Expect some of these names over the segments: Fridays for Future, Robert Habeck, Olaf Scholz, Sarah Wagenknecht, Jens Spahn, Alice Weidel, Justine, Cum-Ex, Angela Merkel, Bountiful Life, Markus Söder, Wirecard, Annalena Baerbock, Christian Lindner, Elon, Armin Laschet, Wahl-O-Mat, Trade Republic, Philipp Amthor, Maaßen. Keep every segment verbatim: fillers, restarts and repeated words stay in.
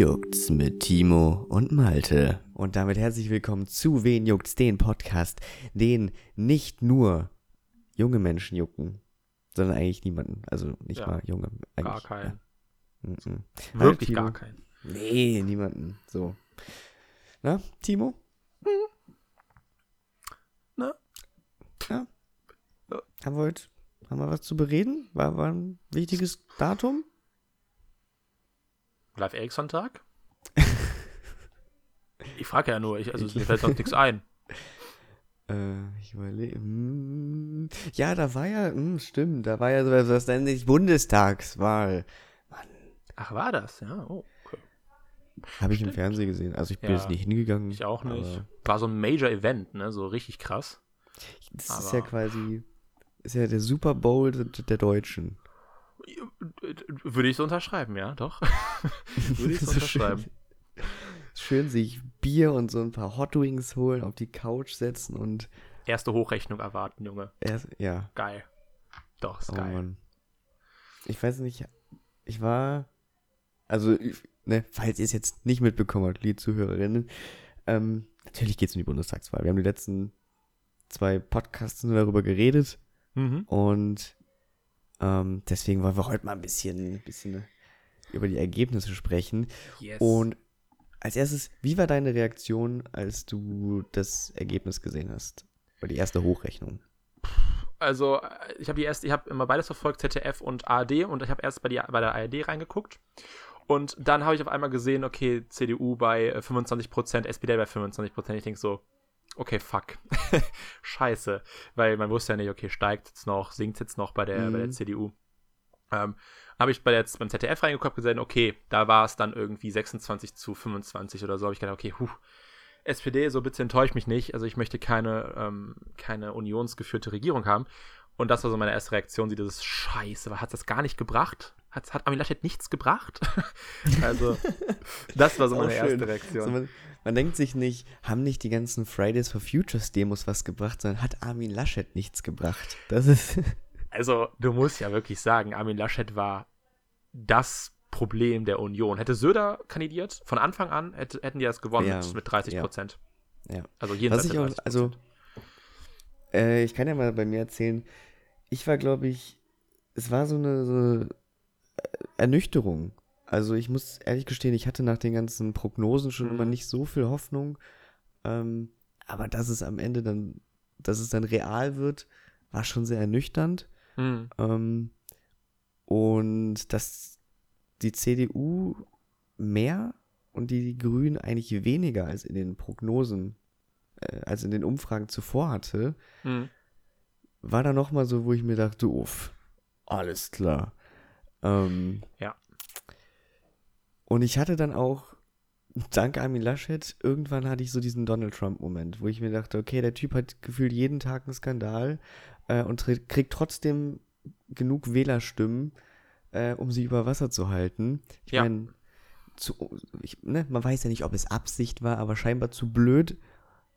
juckt's mit Timo und Malte. Und damit herzlich willkommen zu Wen juckt's, den Podcast, den nicht nur junge Menschen jucken, sondern eigentlich niemanden. Also nicht ja, mal junge. Gar keinen. Ja. Mhm. Wirklich gar keinen. Nee, niemanden. So. Na, Timo? Mhm. Na? Na? Ja. Haben wir heute, haben wir was zu bereden? War, war ein wichtiges Datum? Live-Ericsson-Tag? Ich frage ja nur, ich, also mir fällt sonst nichts ein. Äh, ich überlege. Mm, ja, da war ja, mm, stimmt, da war ja sowas, das nennt sich Bundestagswahl. Mann. Ach, war das? Ja, oh, okay. Habe ich im Fernsehen gesehen, also ich bin ja, jetzt nicht hingegangen. Ich auch nicht. War so ein Major-Event, ne, so richtig krass. Das aber ist ja quasi, ist ja der Super Bowl der Deutschen. Würde ich so unterschreiben, ja, doch. Würde ich so unterschreiben. Schön, schön sich Bier und so ein paar Hot Wings holen, auf die Couch setzen und... Erste Hochrechnung erwarten, Junge. Erst, ja. Geil. Doch, ist oh, geil. Mann. Ich weiß nicht, ich war... Also, ne, falls ihr es jetzt nicht mitbekommen habt, liebe Zuhörerinnen, ähm, natürlich geht es um die Bundestagswahl. Wir haben die letzten zwei Podcasts nur darüber geredet mhm. und... Um, deswegen wollen wir heute mal ein bisschen, ein bisschen über die Ergebnisse sprechen. Yes. Und als erstes, wie war deine Reaktion, als du das Ergebnis gesehen hast? Oder die erste Hochrechnung? Also, ich habe hab immer beides verfolgt, Z D F und A R D. Und ich habe erst bei, die, bei der A R D reingeguckt. Und dann habe ich auf einmal gesehen, okay, C D U bei fünfundzwanzig Prozent, S P D bei fünfundzwanzig Prozent. Ich denke so... Okay, fuck. Scheiße. Weil man wusste ja nicht, okay, steigt jetzt noch, sinkt jetzt noch bei der, mhm. bei der C D U. Ähm, habe ich bei der, beim Z D F reingeguckt und gesehen, okay, da war es dann irgendwie sechsundzwanzig zu fünfundzwanzig oder so. Habe ich gedacht, okay, huh, S P D, so bitte enttäuscht mich nicht. Also ich möchte keine, ähm, keine unionsgeführte Regierung haben. Und das war so meine erste Reaktion, dieses Scheiße, hat das gar nicht gebracht? Hat, hat Armin Laschet nichts gebracht? Also, das war so meine erste Reaktion. Also man, man denkt sich nicht, haben nicht die ganzen Fridays for Futures Demos was gebracht, sondern hat Armin Laschet nichts gebracht. Das ist... Also, du musst ja wirklich sagen, Armin Laschet war das Problem der Union. Hätte Söder kandidiert, von Anfang an hätte, hätten die das gewonnen ja, mit, mit dreißig Prozent. Ja, ja. Also jenseits der dreißig Prozent. Also, äh, ich kann ja mal bei mir erzählen, ich war, glaube ich, es war so eine... So Ernüchterung. Also ich muss ehrlich gestehen, ich hatte nach den ganzen Prognosen schon mhm. immer nicht so viel Hoffnung. Ähm, aber dass es am Ende dann, dass es dann real wird, war schon sehr ernüchternd. Mhm. Ähm, und dass die C D U mehr und die Grünen eigentlich weniger als in den Prognosen, äh, als in den Umfragen zuvor hatte, mhm. war da nochmal so, wo ich mir dachte, uff, alles klar. Ähm, ja. Und ich hatte dann auch, dank Armin Laschet, irgendwann hatte ich so diesen Donald Trump-Moment, wo ich mir dachte, okay, der Typ hat gefühlt jeden Tag einen Skandal äh, und tr- kriegt trotzdem genug Wählerstimmen, äh, um sie über Wasser zu halten. Ich ja. meine, ne, man weiß ja nicht, ob es Absicht war, aber scheinbar zu blöd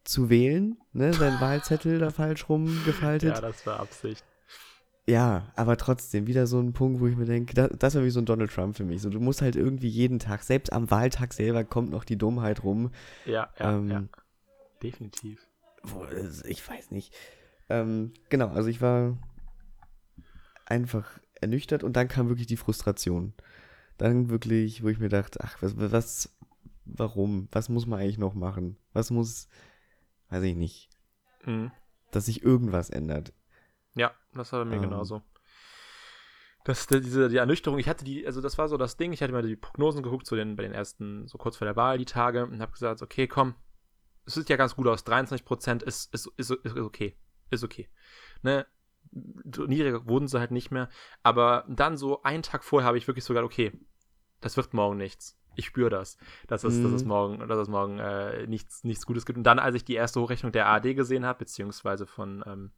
zu wählen, ne, sein Wahlzettel da falsch rumgefaltet. Ja, das war Absicht. Ja, aber trotzdem, wieder so ein Punkt, wo ich mir denke, das, das war wie so ein Donald Trump für mich. So, du musst halt irgendwie jeden Tag, selbst am Wahltag selber, kommt noch die Dummheit rum. Ja, ja, ähm, ja. Definitiv. Wo, ich weiß nicht. Ähm, genau, also ich war einfach ernüchtert und dann kam wirklich die Frustration. Dann wirklich, wo ich mir dachte, ach, was, was warum? Was muss man eigentlich noch machen? Was muss, weiß ich nicht, mhm. dass sich irgendwas ändert. Ja, das war bei mir um. genauso. Das, diese, die Ernüchterung, ich hatte die, also das war so das Ding, ich hatte mir die Prognosen geguckt, so den, bei den ersten, so kurz vor der Wahl, die Tage, und habe gesagt, okay, komm, es sieht ja ganz gut aus, dreiundzwanzig Prozent ist, ist, ist, ist okay, ist okay. Ne? Niedriger wurden sie halt nicht mehr, aber dann so einen Tag vorher habe ich wirklich sogar, okay, das wird morgen nichts. Ich spüre das, dass es, mm. dass es morgen, dass es morgen äh, nichts, nichts Gutes gibt. Und dann, als ich die erste Hochrechnung der A R D gesehen habe, beziehungsweise von ähm,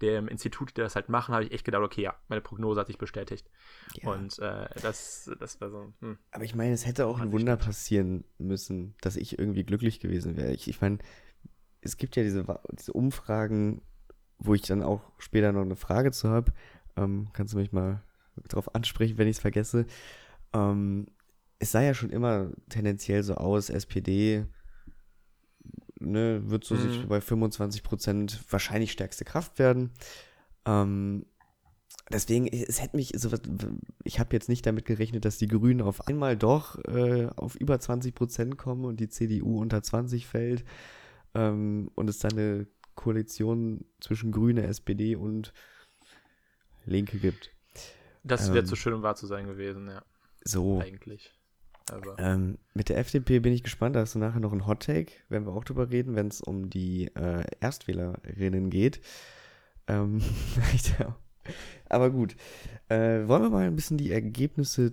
dem Institut, der das halt machen, habe ich echt gedacht, okay, ja, meine Prognose hat sich bestätigt. Ja. Und äh, das, das war so... Hm. Aber ich meine, es hätte auch ein Wunder passieren müssen, dass ich irgendwie glücklich gewesen wäre. Ich, ich meine, es gibt ja diese, diese Umfragen, wo ich dann auch später noch eine Frage zu habe. Ähm, kannst du mich mal drauf ansprechen, wenn ich es vergesse? Ähm... es sah ja schon immer tendenziell so aus, S P D, ne, wird so mhm. sich bei fünfundzwanzig Prozent wahrscheinlich stärkste Kraft werden. Ähm, deswegen, es hätte mich, also, ich habe jetzt nicht damit gerechnet, dass die Grünen auf einmal doch äh, auf über zwanzig Prozent kommen und die C D U unter zwanzig fällt ähm, und es dann eine Koalition zwischen Grüne, S P D und Linke gibt. Das wäre ähm, zu schön, um wahr zu sein gewesen, ja. So. Eigentlich. Aber. Ähm, mit der F D P bin ich gespannt, da hast du nachher noch ein Hot-Take, werden wir auch drüber reden, wenn es um die äh, Erstwählerinnen geht. Ähm, aber gut, äh, wollen wir mal ein bisschen die Ergebnisse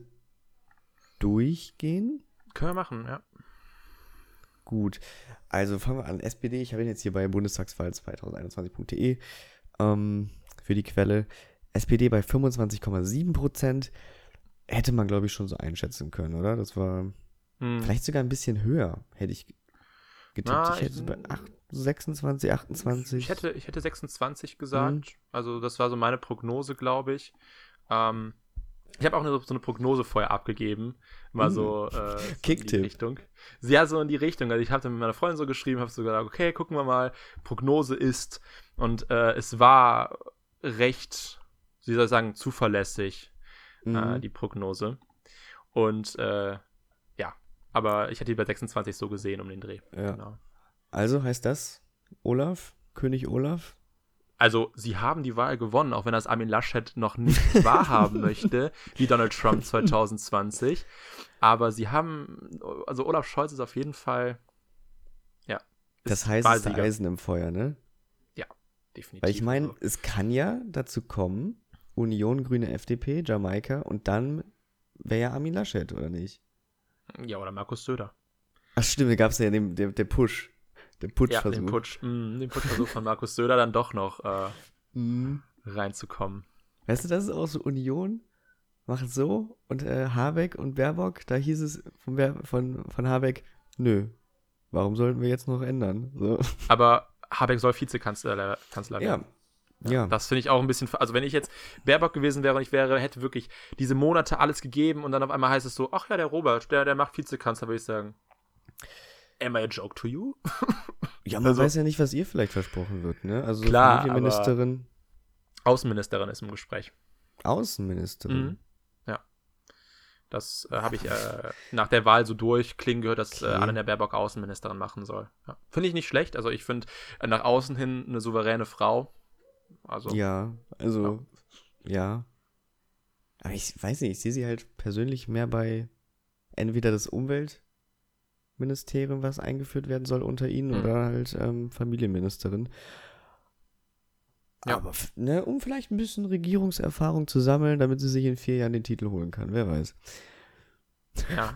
durchgehen? Können wir machen, ja. Gut, also fangen wir an. S P D, ich habe ihn jetzt hier bei Bundestagswahl zwanzig einundzwanzig punkt de ähm, für die Quelle. S P D bei fünfundzwanzig Komma sieben Prozent. Hätte man, glaube ich, schon so einschätzen können, oder? Das war hm. vielleicht sogar ein bisschen höher, hätte ich getippt. Na, ich hätte ich, bei acht, sechsundzwanzig, achtundzwanzig. Ich hätte, ich hätte sechsundzwanzig gesagt. Hm. Also das war so meine Prognose, glaube ich. Ähm, ich habe auch eine, so eine Prognose vorher abgegeben. Mal hm. so, äh, so in die Richtung. Ja, so in die Richtung. Also ich habe dann mit meiner Freundin so geschrieben, habe so gesagt, okay, gucken wir mal. Prognose ist. Und äh, es war recht, wie soll ich sagen, zuverlässig. Mhm. die Prognose. Und äh, ja, aber ich hatte die bei sechsundzwanzig so gesehen um den Dreh. Ja. Genau. Also heißt das Olaf, König Olaf? Also sie haben die Wahl gewonnen, auch wenn das Armin Laschet noch nicht wahrhaben möchte, wie Donald Trump zwanzig zwanzig. Aber sie haben, also Olaf Scholz ist auf jeden Fall, ja. Das heißt, es ist Eisen im Feuer, ne? Ja, definitiv. Weil ich meine, es kann ja dazu kommen, Union, Grüne, F D P, Jamaika und dann wäre ja Armin Laschet, oder nicht? Ja, oder Markus Söder. Ach stimmt, da gab es ja den, den, den Push. Den Putschversuch. Ja, den Putsch. Mm, den Putschversuch von Markus Söder dann doch noch äh, mm. reinzukommen. Weißt du, das ist auch so Union, macht so und äh, Habeck und Baerbock, da hieß es von, von, von Habeck, nö, warum sollten wir jetzt noch ändern? So. Aber Habeck soll Vizekanzler Kanzler werden. Ja. Ja. Das finde ich auch ein bisschen, also wenn ich jetzt Baerbock gewesen wäre und ich wäre, hätte wirklich diese Monate alles gegeben und dann auf einmal heißt es so, ach ja, der Robert, der, der macht Vizekanzler, würde ich sagen. Am I a joke to you? Ja, man also, weiß ja nicht, was ihr vielleicht versprochen wird, ne? Also klar, Familienministerin. Außenministerin ist im Gespräch. Außenministerin? Mhm. Ja. Das äh, habe ich äh, nach der Wahl so durchklingen gehört, dass okay. äh, Annalena Baerbock Außenministerin machen soll. Ja. Finde ich nicht schlecht, also ich finde äh, nach außen hin eine souveräne Frau. Also, ja, also, ja. ja. Aber ich weiß nicht, ich sehe sie halt persönlich mehr bei entweder das Umweltministerium, was eingeführt werden soll unter ihnen, mhm. oder halt ähm, Familienministerin. Ja. Aber, ne, um vielleicht ein bisschen Regierungserfahrung zu sammeln, damit sie sich in vier Jahren den Titel holen kann, wer weiß. Ja,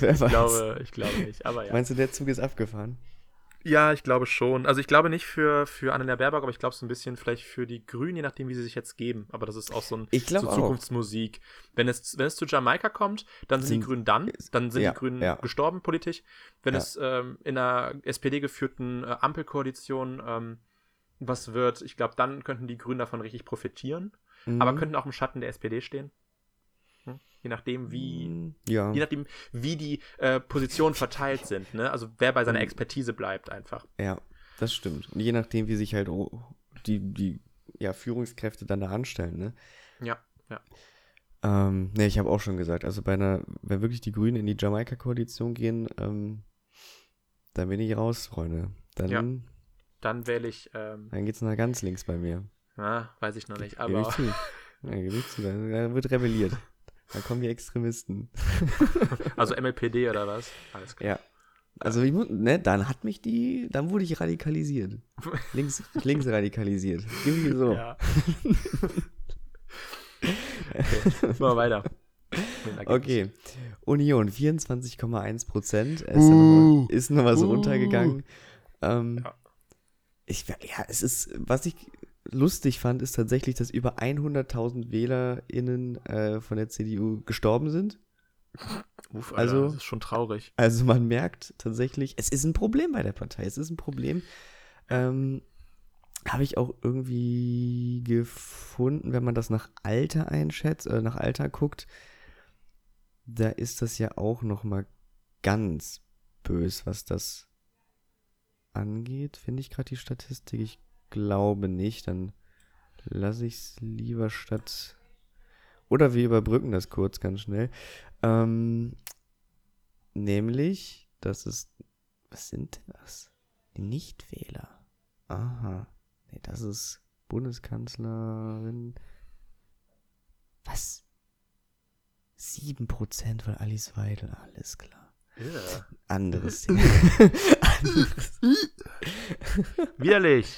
wer ich, weiß. Glaube, ich glaube nicht, aber ja. Meinst du, der Zug ist abgefahren? Ja, ich glaube schon. Also ich glaube nicht für, für Annalena Baerbock, aber ich glaube so ein bisschen vielleicht für die Grünen, je nachdem, wie sie sich jetzt geben. Aber das ist auch so, ein, so Zukunftsmusik. Wenn es, wenn es zu Jamaika kommt, dann sind, sind die Grünen dann. Dann sind ja, die Grünen ja. gestorben politisch. Wenn ja. es ähm, in einer S P D-geführten äh, Ampelkoalition ähm, was wird, ich glaube, dann könnten die Grünen davon richtig profitieren. Mhm. Aber könnten auch im Schatten der S P D stehen. Je nachdem, wie ja. je nachdem, wie die äh, Positionen verteilt sind, ne? Also wer bei seiner Expertise bleibt einfach. Ja, das stimmt. Und je nachdem, wie sich halt oh, die, die ja, Führungskräfte dann da anstellen, ne? Ja, ja. Ähm, ne, ich habe auch schon gesagt, also bei einer, wenn wirklich die Grünen in die Jamaika-Koalition gehen, ähm, dann bin ich raus, Freunde. Dann, ja. dann wähle ich. Ähm, dann geht's nach ganz links bei mir. Na, weiß ich noch nicht, aber. Gebe ich zu. Ja, gebe ich zu. Da wird rebelliert. Da kommen die Extremisten. Also M L P D oder was? Alles klar. Ja. Also ich muss, ne, dann hat mich die, dann wurde ich radikalisiert. Links, links radikalisiert. Irgendwie so. Ja. Okay, machen wir weiter. Okay. Union, vierundzwanzig Komma eins Prozent. Ist, uh, ist noch was uh. runtergegangen. Ähm, ja. Ich, ja, es ist, was ich lustig fand, ist tatsächlich, dass über hunderttausend WählerInnen äh, von der C D U gestorben sind. Uff, Alter, also, das ist schon traurig. Also man merkt tatsächlich, es ist ein Problem bei der Partei, es ist ein Problem. Ähm, habe ich auch irgendwie gefunden, wenn man das nach Alter einschätzt, äh, nach Alter guckt, da ist das ja auch nochmal ganz bös, was das angeht. Finde ich gerade die Statistik? Ich glaube nicht. Dann lasse ich es lieber statt... Oder wir überbrücken das kurz, ganz schnell. Ähm, nämlich, das ist... Was sind denn das? Die Nichtwähler. Aha. Nee, das ist Bundeskanzlerin... Was? sieben Prozent von Alice Weidel, alles klar. Yeah. Anderes Thema. Anderes. Widerlich.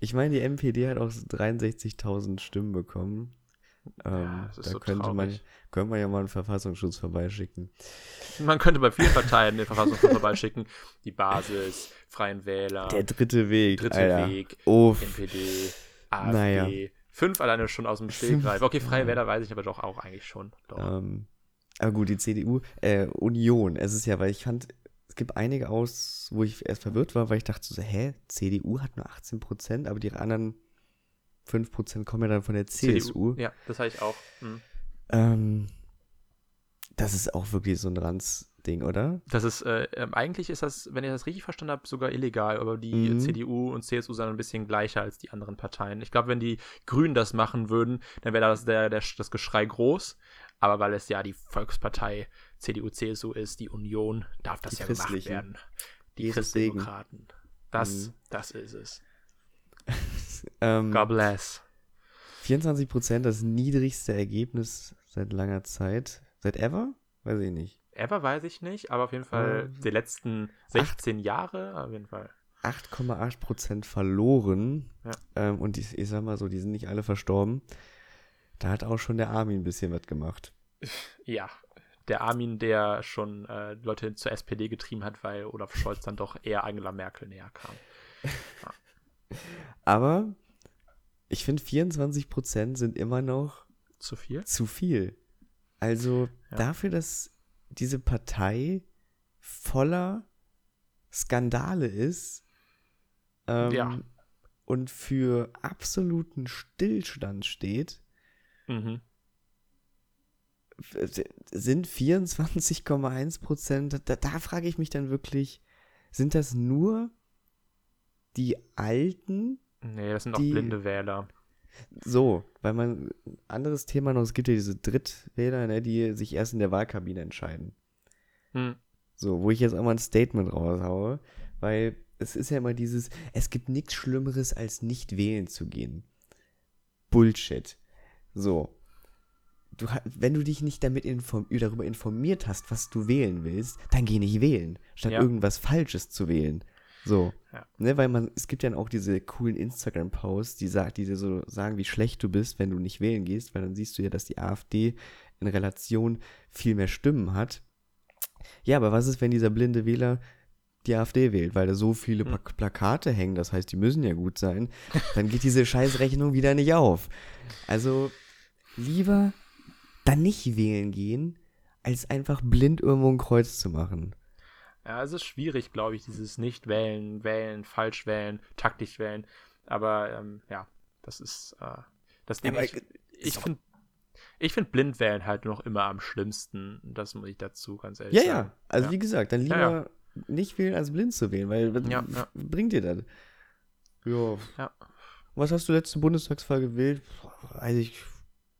Ich meine, die M P D hat auch dreiundsechzigtausend Stimmen bekommen. Ja, ähm, das da ist so könnte, man, könnte man ja mal einen Verfassungsschutz vorbeischicken. Man könnte bei vielen Parteien den Verfassungsschutz vorbeischicken. Die Basis, Freien Wähler. Der dritte Weg. Dritte Alter. Weg, oh. M P D, AfD. Naja. Fünf alleine schon aus dem Stegreif. Okay, Freie Wähler weiß ich aber doch auch eigentlich schon. Ähm, aber gut, die C D U, äh, Union, es ist ja, weil ich fand, es gibt einige aus, wo ich erst verwirrt war, weil ich dachte so, hä, C D U hat nur achtzehn Prozent, aber die anderen fünf Prozent kommen ja dann von der C S U. C D U, ja, das habe ich auch. Mhm. Ähm, das ist auch wirklich so ein Ranz-Ding, oder? Das ist, äh, eigentlich ist das, wenn ich das richtig verstanden habe, sogar illegal, aber die mhm. C D U und C S U sind ein bisschen gleicher als die anderen Parteien. Ich glaube, wenn die Grünen das machen würden, dann wäre das, der, der, das Geschrei groß, aber weil es ja die Volkspartei C D U, C S U ist, die Union, darf das die ja gemacht werden. Die Jesus Christdemokraten. Segen. Das, mhm. das ist es. ähm, God bless. vierundzwanzig Prozent, das niedrigste Ergebnis seit langer Zeit. Seit ever? Weiß ich nicht. Ever weiß ich nicht, aber auf jeden Fall ähm, die letzten sechzehn acht, Jahre, auf jeden Fall. acht Komma acht Prozent verloren. Ja. Ähm, und die, ich sag mal so, die sind nicht alle verstorben. Da hat auch schon der Armin ein bisschen was gemacht. Ja, der Armin, der schon äh, Leute zur S P D getrieben hat, weil Olaf Scholz dann doch eher Angela Merkel näher kam. Ja. Aber ich finde, vierundzwanzig Prozent sind immer noch zu viel. Zu viel. Also ja. Dafür, dass diese Partei voller Skandale ist ähm, ja. und für absoluten Stillstand steht, mhm. sind vierundzwanzig Komma eins Prozent, da, da frage ich mich dann wirklich, sind das nur die Alten? Nee, das sind auch blinde Wähler. So, weil man, anderes Thema noch, es gibt ja diese Drittwähler, ne, die sich erst in der Wahlkabine entscheiden. Hm. So, wo ich jetzt auch mal ein Statement raushaue, weil es ist ja immer dieses, es gibt nichts Schlimmeres, als nicht wählen zu gehen. Bullshit. So. Du, wenn du dich nicht damit inform- darüber informiert hast, was du wählen willst, dann geh nicht wählen, statt ja. irgendwas Falsches zu wählen. So, ja. ne, weil man, es gibt ja auch diese coolen Instagram-Posts, die, sag, die dir so sagen, wie schlecht du bist, wenn du nicht wählen gehst, weil dann siehst du ja, dass die AfD in Relation viel mehr Stimmen hat. Ja, aber was ist, wenn dieser blinde Wähler die AfD wählt, weil da so viele hm. Pla- Plakate hängen, das heißt, die müssen ja gut sein, dann geht diese Scheißrechnung wieder nicht auf. Also, lieber dann nicht wählen gehen, als einfach blind irgendwo ein Kreuz zu machen. Ja, es ist schwierig, glaube ich, dieses Nicht-Wählen, Wählen, Falsch-Wählen, Taktik-Wählen. Aber ähm, ja, das ist äh, das Ding. Aber ich ich finde ich find Blindwählen halt noch immer am schlimmsten. Das muss ich dazu ganz ehrlich ja, sagen. Ja, ja. Also wie gesagt, dann lieber ja, ja. nicht wählen, als blind zu wählen. Weil was ja, ja. bringt dir das? Jo. Ja. Was hast du letzte Bundestagswahl gewählt? Weiß ich,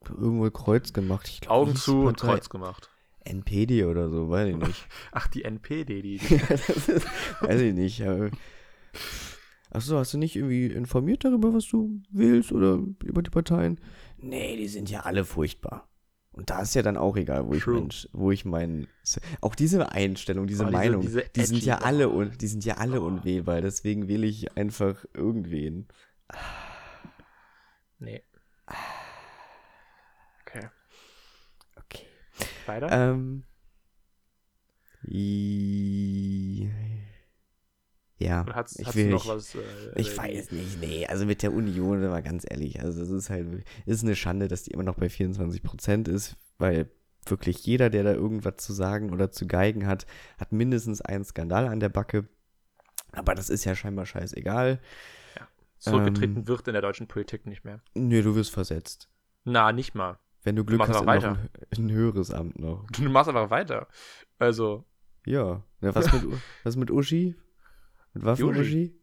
irgendwo Kreuz gemacht. Ich glaub, Augen zu und Kreuz gemacht. N P D oder so, weiß ich nicht. Ach, die N P D, die. die. Weiß ich nicht. Achso, hast du nicht irgendwie informiert darüber, was du willst oder über die Parteien? Nee, die sind ja alle furchtbar. Und da ist ja dann auch egal, wo ich mein, wo ich mein, auch diese Einstellung, diese oh, Meinung, diese, diese die, sind ja alle un, die sind ja alle oh. unwählbar, deswegen wähle ich einfach irgendwen. Nee. Okay. Weiter? Ähm, i- ja, hat's, ich hat's will noch nicht, was, äh, ich weiß nicht, nee, also mit der Union, wenn man ganz ehrlich, also es ist halt, ist eine Schande, dass die immer noch bei vierundzwanzig Prozent ist, weil wirklich jeder, der da irgendwas zu sagen oder zu geigen hat, hat mindestens einen Skandal an der Backe, aber das ist ja scheinbar scheißegal. Ja. Zurückgetreten ähm, wird in der deutschen Politik nicht mehr. Nee, du wirst versetzt. Na, nicht mal. Wenn du Glück du hast, noch ein höheres Amt noch. Du machst einfach weiter. Also. Ja. Na, was, mit, was mit Uschi? Mit Waffen-Uschi?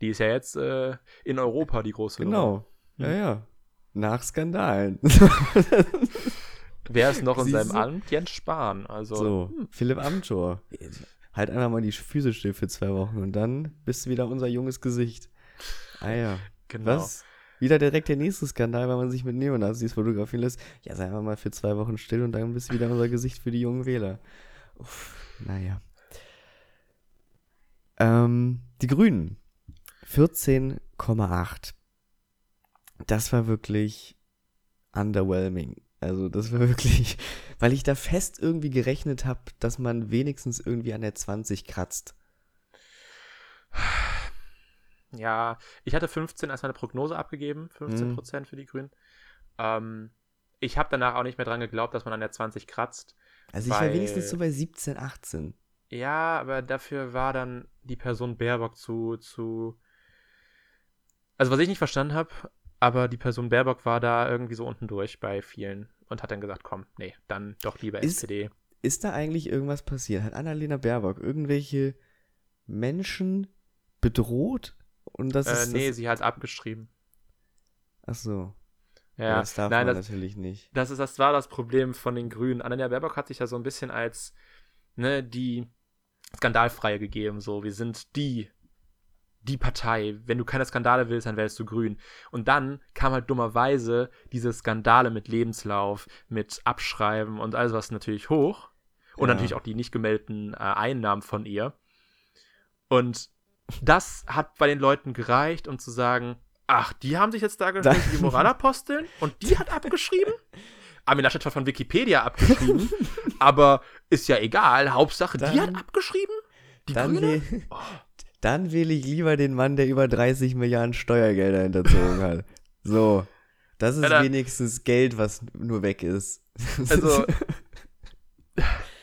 Die ist ja jetzt äh, in Europa die große. Genau. Nummer. Ja, ja. Nach Skandalen. Wer ist noch in Sie seinem so? Amt? Jens Spahn. Also. So, hm. Philipp Amthor. Halt einfach mal die Füße still für zwei Wochen und dann bist du wieder unser junges Gesicht. Ah ja. Genau. Was? Wieder direkt der nächste Skandal, weil man sich mit Neonazis fotografieren lässt. Ja, sei einfach mal für zwei Wochen still und dann bist du wieder unser Gesicht für die jungen Wähler. Uff, naja. Ähm, die Grünen. vierzehn Komma acht. Das war wirklich underwhelming. Also das war wirklich, weil ich da fest irgendwie gerechnet habe, dass man wenigstens irgendwie an der zwanzig kratzt. Ja, ich hatte fünfzehn als meine Prognose abgegeben, fünfzehn Prozent für die Grünen. Ähm, ich habe danach auch nicht mehr dran geglaubt, dass man an der zwanzig kratzt. Also ich weil, war wenigstens so bei siebzehn, achtzehn. Ja, aber dafür war dann die Person Baerbock zu, zu... Also was ich nicht verstanden habe, aber die Person Baerbock war da irgendwie so unten durch bei vielen und hat dann gesagt, komm, nee, dann doch lieber ist, S P D. Ist da eigentlich irgendwas passiert? Hat Annalena Baerbock irgendwelche Menschen bedroht? Und das äh, ist nee, das... sie hat abgeschrieben. Ach so. Ja, ja das darf nein, man das, natürlich nicht. Das, ist, das war das Problem von den Grünen. Annalena Baerbock hat sich ja so ein bisschen als ne, die Skandalfreie gegeben. So, wir sind die, die Partei. Wenn du keine Skandale willst, dann wählst du Grün. Und dann kam halt dummerweise diese Skandale mit Lebenslauf, mit Abschreiben und all sowas natürlich hoch. Und ja. Natürlich auch die nicht gemeldeten äh, Einnahmen von ihr. Und das hat bei den Leuten gereicht, um zu sagen, ach, die haben sich jetzt dargestellt wie die Moralaposteln und die hat abgeschrieben? Armin Laschet hat von Wikipedia abgeschrieben, aber ist ja egal, Hauptsache, dann, die hat abgeschrieben? Die dann Grüne? Will, oh. Dann wähle ich lieber den Mann, der über dreißig Milliarden Steuergelder hinterzogen hat. So, das ist ja, dann, wenigstens Geld, was nur weg ist. Also...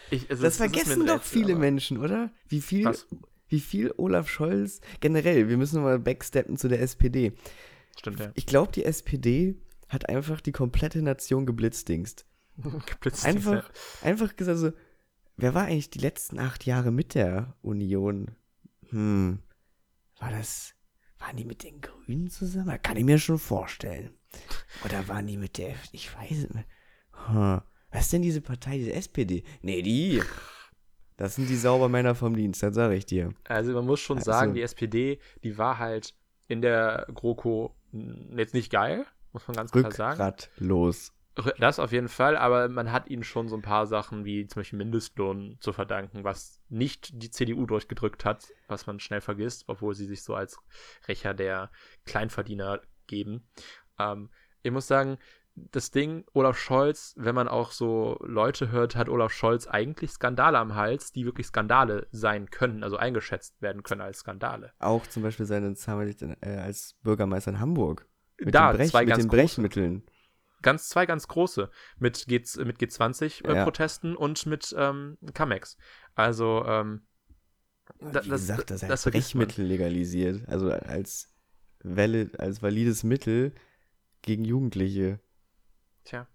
ich, also das, das vergessen doch viele aber. Menschen, oder? Wie viel... Was? Wie viel Olaf Scholz, generell, wir müssen nochmal backsteppen zu der S P D. Stimmt, ja. Ich glaube, die S P D hat einfach die komplette Nation geblitzdingst. geblitzdingst einfach, ja. einfach gesagt so, wer war eigentlich die letzten acht Jahre mit der Union? Hm, war das, waren die mit den Grünen zusammen? Das kann ich mir schon vorstellen. Oder waren die mit der, ich weiß nicht mehr. Hm. Was ist denn diese Partei, diese S P D? Nee, die... Das sind die Saubermänner vom Dienst, das sage ich dir. Also man muss schon also. sagen, die S P D, die war halt in der GroKo jetzt nicht geil, muss man ganz klar sagen. Rückgratlos. Das auf jeden Fall, aber man hat ihnen schon so ein paar Sachen wie zum Beispiel Mindestlohn zu verdanken, was nicht die C D U durchgedrückt hat, was man schnell vergisst, obwohl sie sich so als Rächer der Kleinverdiener geben. Ähm, ich muss sagen, das Ding, Olaf Scholz, wenn man auch so Leute hört, hat Olaf Scholz eigentlich Skandale am Hals, die wirklich Skandale sein können, also eingeschätzt werden können als Skandale. Auch zum Beispiel seine Zeit äh, als Bürgermeister in Hamburg. Mit da, den, Brech, zwei mit ganz den Brechmitteln. Ganz, zwei ganz große. Mit, G, mit G zwanzig-Protesten äh, ja. und mit ähm, Cum-Ex. Also, ähm, da, wie das, gesagt, das, das hat Brechmittel legalisiert. Also als, valid, als valides Mittel gegen Jugendliche. Tja,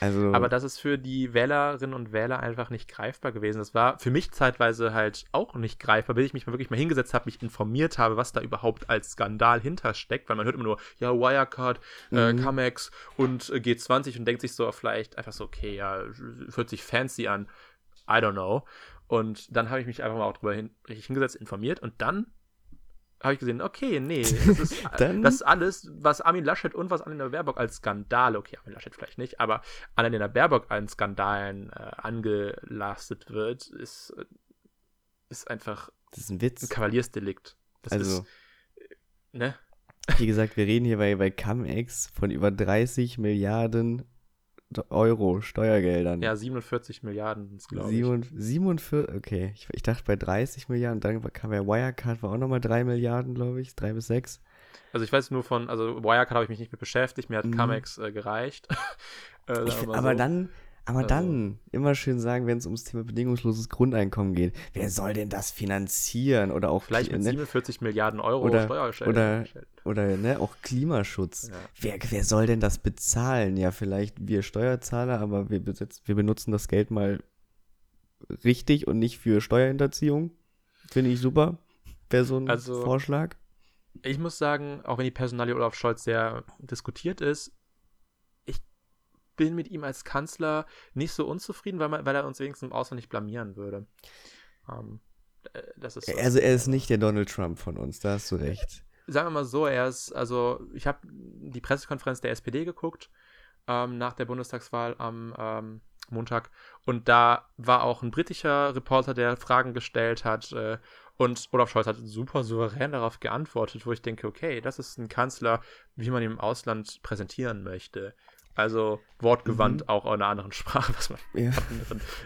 also, aber das ist für die Wählerinnen und Wähler einfach nicht greifbar gewesen. Das war für mich zeitweise halt auch nicht greifbar, bis ich mich mal wirklich mal hingesetzt habe, mich informiert habe, was da überhaupt als Skandal hintersteckt, weil man hört immer nur, ja, Wirecard, äh, mhm. Cum-Ex und äh, G zwanzig und denkt sich so vielleicht einfach so, okay, ja, hört sich fancy an, I don't know. Und dann habe ich mich einfach mal auch drüber hin, richtig hingesetzt, informiert und dann habe ich gesehen, okay, nee, das ist, dann, das ist alles, was Armin Laschet und was Annalena Baerbock als Skandale, okay, Armin Laschet vielleicht nicht, aber Annalena Baerbock als Skandalen äh, angelastet wird, ist, ist einfach das ist ein, Witz. ein Kavaliersdelikt. Das also, ist, äh, ne? Wie gesagt, wir reden hier bei, bei Cum-Ex von über dreißig Milliarden Euro Steuergeldern. Ja, siebenundvierzig Milliarden, glaube ich. siebenundvierzig, okay. Ich, ich dachte bei dreißig Milliarden, dann kam ja Wirecard, war auch nochmal drei Milliarden, glaube ich, drei bis sechs. Also ich weiß nur von, also Wirecard habe ich mich nicht mit beschäftigt, mir hat mhm. Cum-Ex äh, gereicht. äh, ich, aber so. dann, Aber also, dann immer schön sagen, wenn es ums Thema bedingungsloses Grundeinkommen geht, wer soll denn das finanzieren? Oder auch vielleicht mit ne? siebenundvierzig Milliarden Euro oder, Steuergeschäft. Oder, oder ne, auch Klimaschutz. Ja. Wer, wer soll denn das bezahlen? Ja, vielleicht wir Steuerzahler, aber wir, besetzt, wir benutzen das Geld mal richtig und nicht für Steuerhinterziehung. Finde ich super. Wäre so ein also, Vorschlag. Ich muss sagen, auch wenn die Personalie Olaf Scholz sehr diskutiert ist, bin mit ihm als Kanzler nicht so unzufrieden, weil, man, weil er uns wenigstens im Ausland nicht blamieren würde. Ähm, das ist so. Also er ist nicht der Donald Trump von uns, da hast du recht. Sagen wir mal so, er ist, also ich habe die Pressekonferenz der S P D geguckt, ähm, nach der Bundestagswahl am ähm, Montag, und da war auch ein britischer Reporter, der Fragen gestellt hat, äh, und Olaf Scholz hat super souverän darauf geantwortet, wo ich denke, okay, das ist ein Kanzler, wie man ihn im Ausland präsentieren möchte. Also wortgewandt, mhm. auch in einer anderen Sprache, was man ja.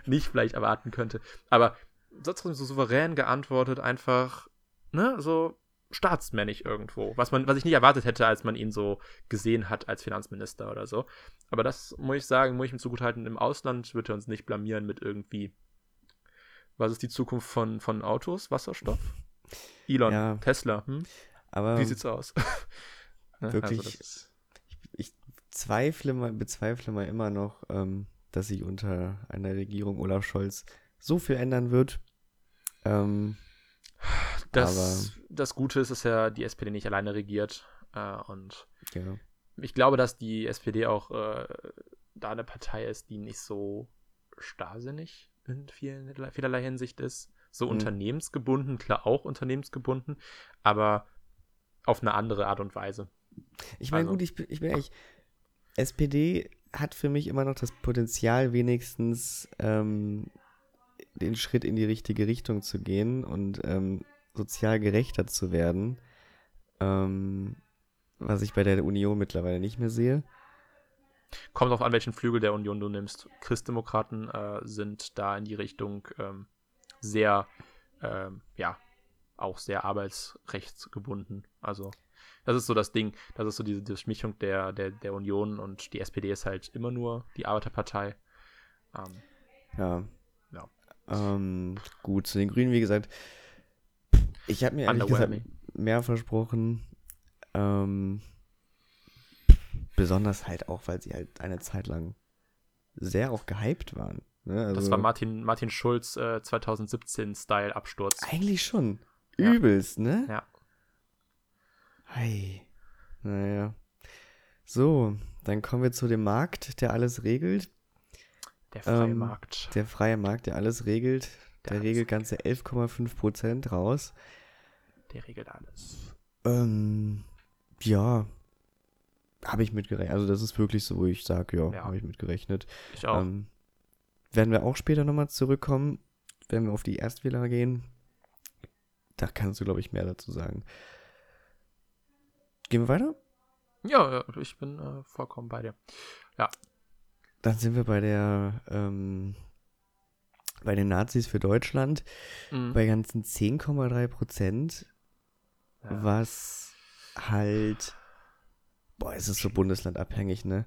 nicht vielleicht erwarten könnte. Aber trotzdem so souverän geantwortet, einfach, ne, so staatsmännisch irgendwo. Was man, was ich nicht erwartet hätte, als man ihn so gesehen hat als Finanzminister oder so. Aber das muss ich sagen, muss ich ihm zugutehalten, im Ausland wird er uns nicht blamieren mit irgendwie, was ist die Zukunft von, von Autos, Wasserstoff? Elon, ja. Tesla, hm? Aber wie sieht's aus? ne? Wirklich... Also das, Zweifle mal, bezweifle mal immer noch, ähm, dass sich unter einer Regierung Olaf Scholz so viel ändern wird. Ähm, das, aber das Gute ist, dass ja die S P D nicht alleine regiert. Äh, und ja. ich glaube, dass die S P D auch äh, da eine Partei ist, die nicht so starrsinnig in vielen, vielerlei Hinsicht ist. So mhm. unternehmensgebunden, klar auch unternehmensgebunden, aber auf eine andere Art und Weise. Ich meine, also, gut, ich, ich bin ehrlich, S P D hat für mich immer noch das Potenzial, wenigstens ähm, den Schritt in die richtige Richtung zu gehen und ähm, sozial gerechter zu werden, ähm, was ich bei der Union mittlerweile nicht mehr sehe. Kommt drauf an, welchen Flügel der Union du nimmst. Christdemokraten äh, sind da in die Richtung ähm, sehr, ähm, ja, auch sehr arbeitsrechtsgebunden. Also das ist so das Ding, das ist so diese, diese Mischung der, der, der Union, und die S P D ist halt immer nur die Arbeiterpartei. Ähm, ja. ja. Ähm, gut, zu den Grünen, wie gesagt, ich habe mir ehrlich gesagt mehr versprochen, ähm, besonders halt auch, weil sie halt eine Zeit lang sehr auch gehypt waren. Ne? Also, das war Martin, Martin Schulz äh, zwanzig siebzehn-Style-Absturz. Eigentlich schon, übelst, ja. ne? Ja. Hi. Naja. So, dann kommen wir zu dem Markt, der alles regelt. Der freie ähm, Markt. Der freie Markt, der alles regelt. Der, der regelt ganze elf Komma fünf Prozent raus. Der regelt alles. Ähm, ja. Habe ich mitgerechnet. Also das ist wirklich so, wo ich sage, ja, ja. habe ich mitgerechnet. Ich auch. Ähm, werden wir auch später nochmal zurückkommen, wenn wir auf die Erstwähler gehen. Da kannst du, glaube ich, mehr dazu sagen. Gehen wir weiter? Ja, ich bin äh, vollkommen bei dir. Ja. Dann sind wir bei der, ähm, bei den Nazis für Deutschland, mhm. bei ganzen zehn Komma drei Prozent, ja. was halt, boah, es ist so bundeslandabhängig, ne?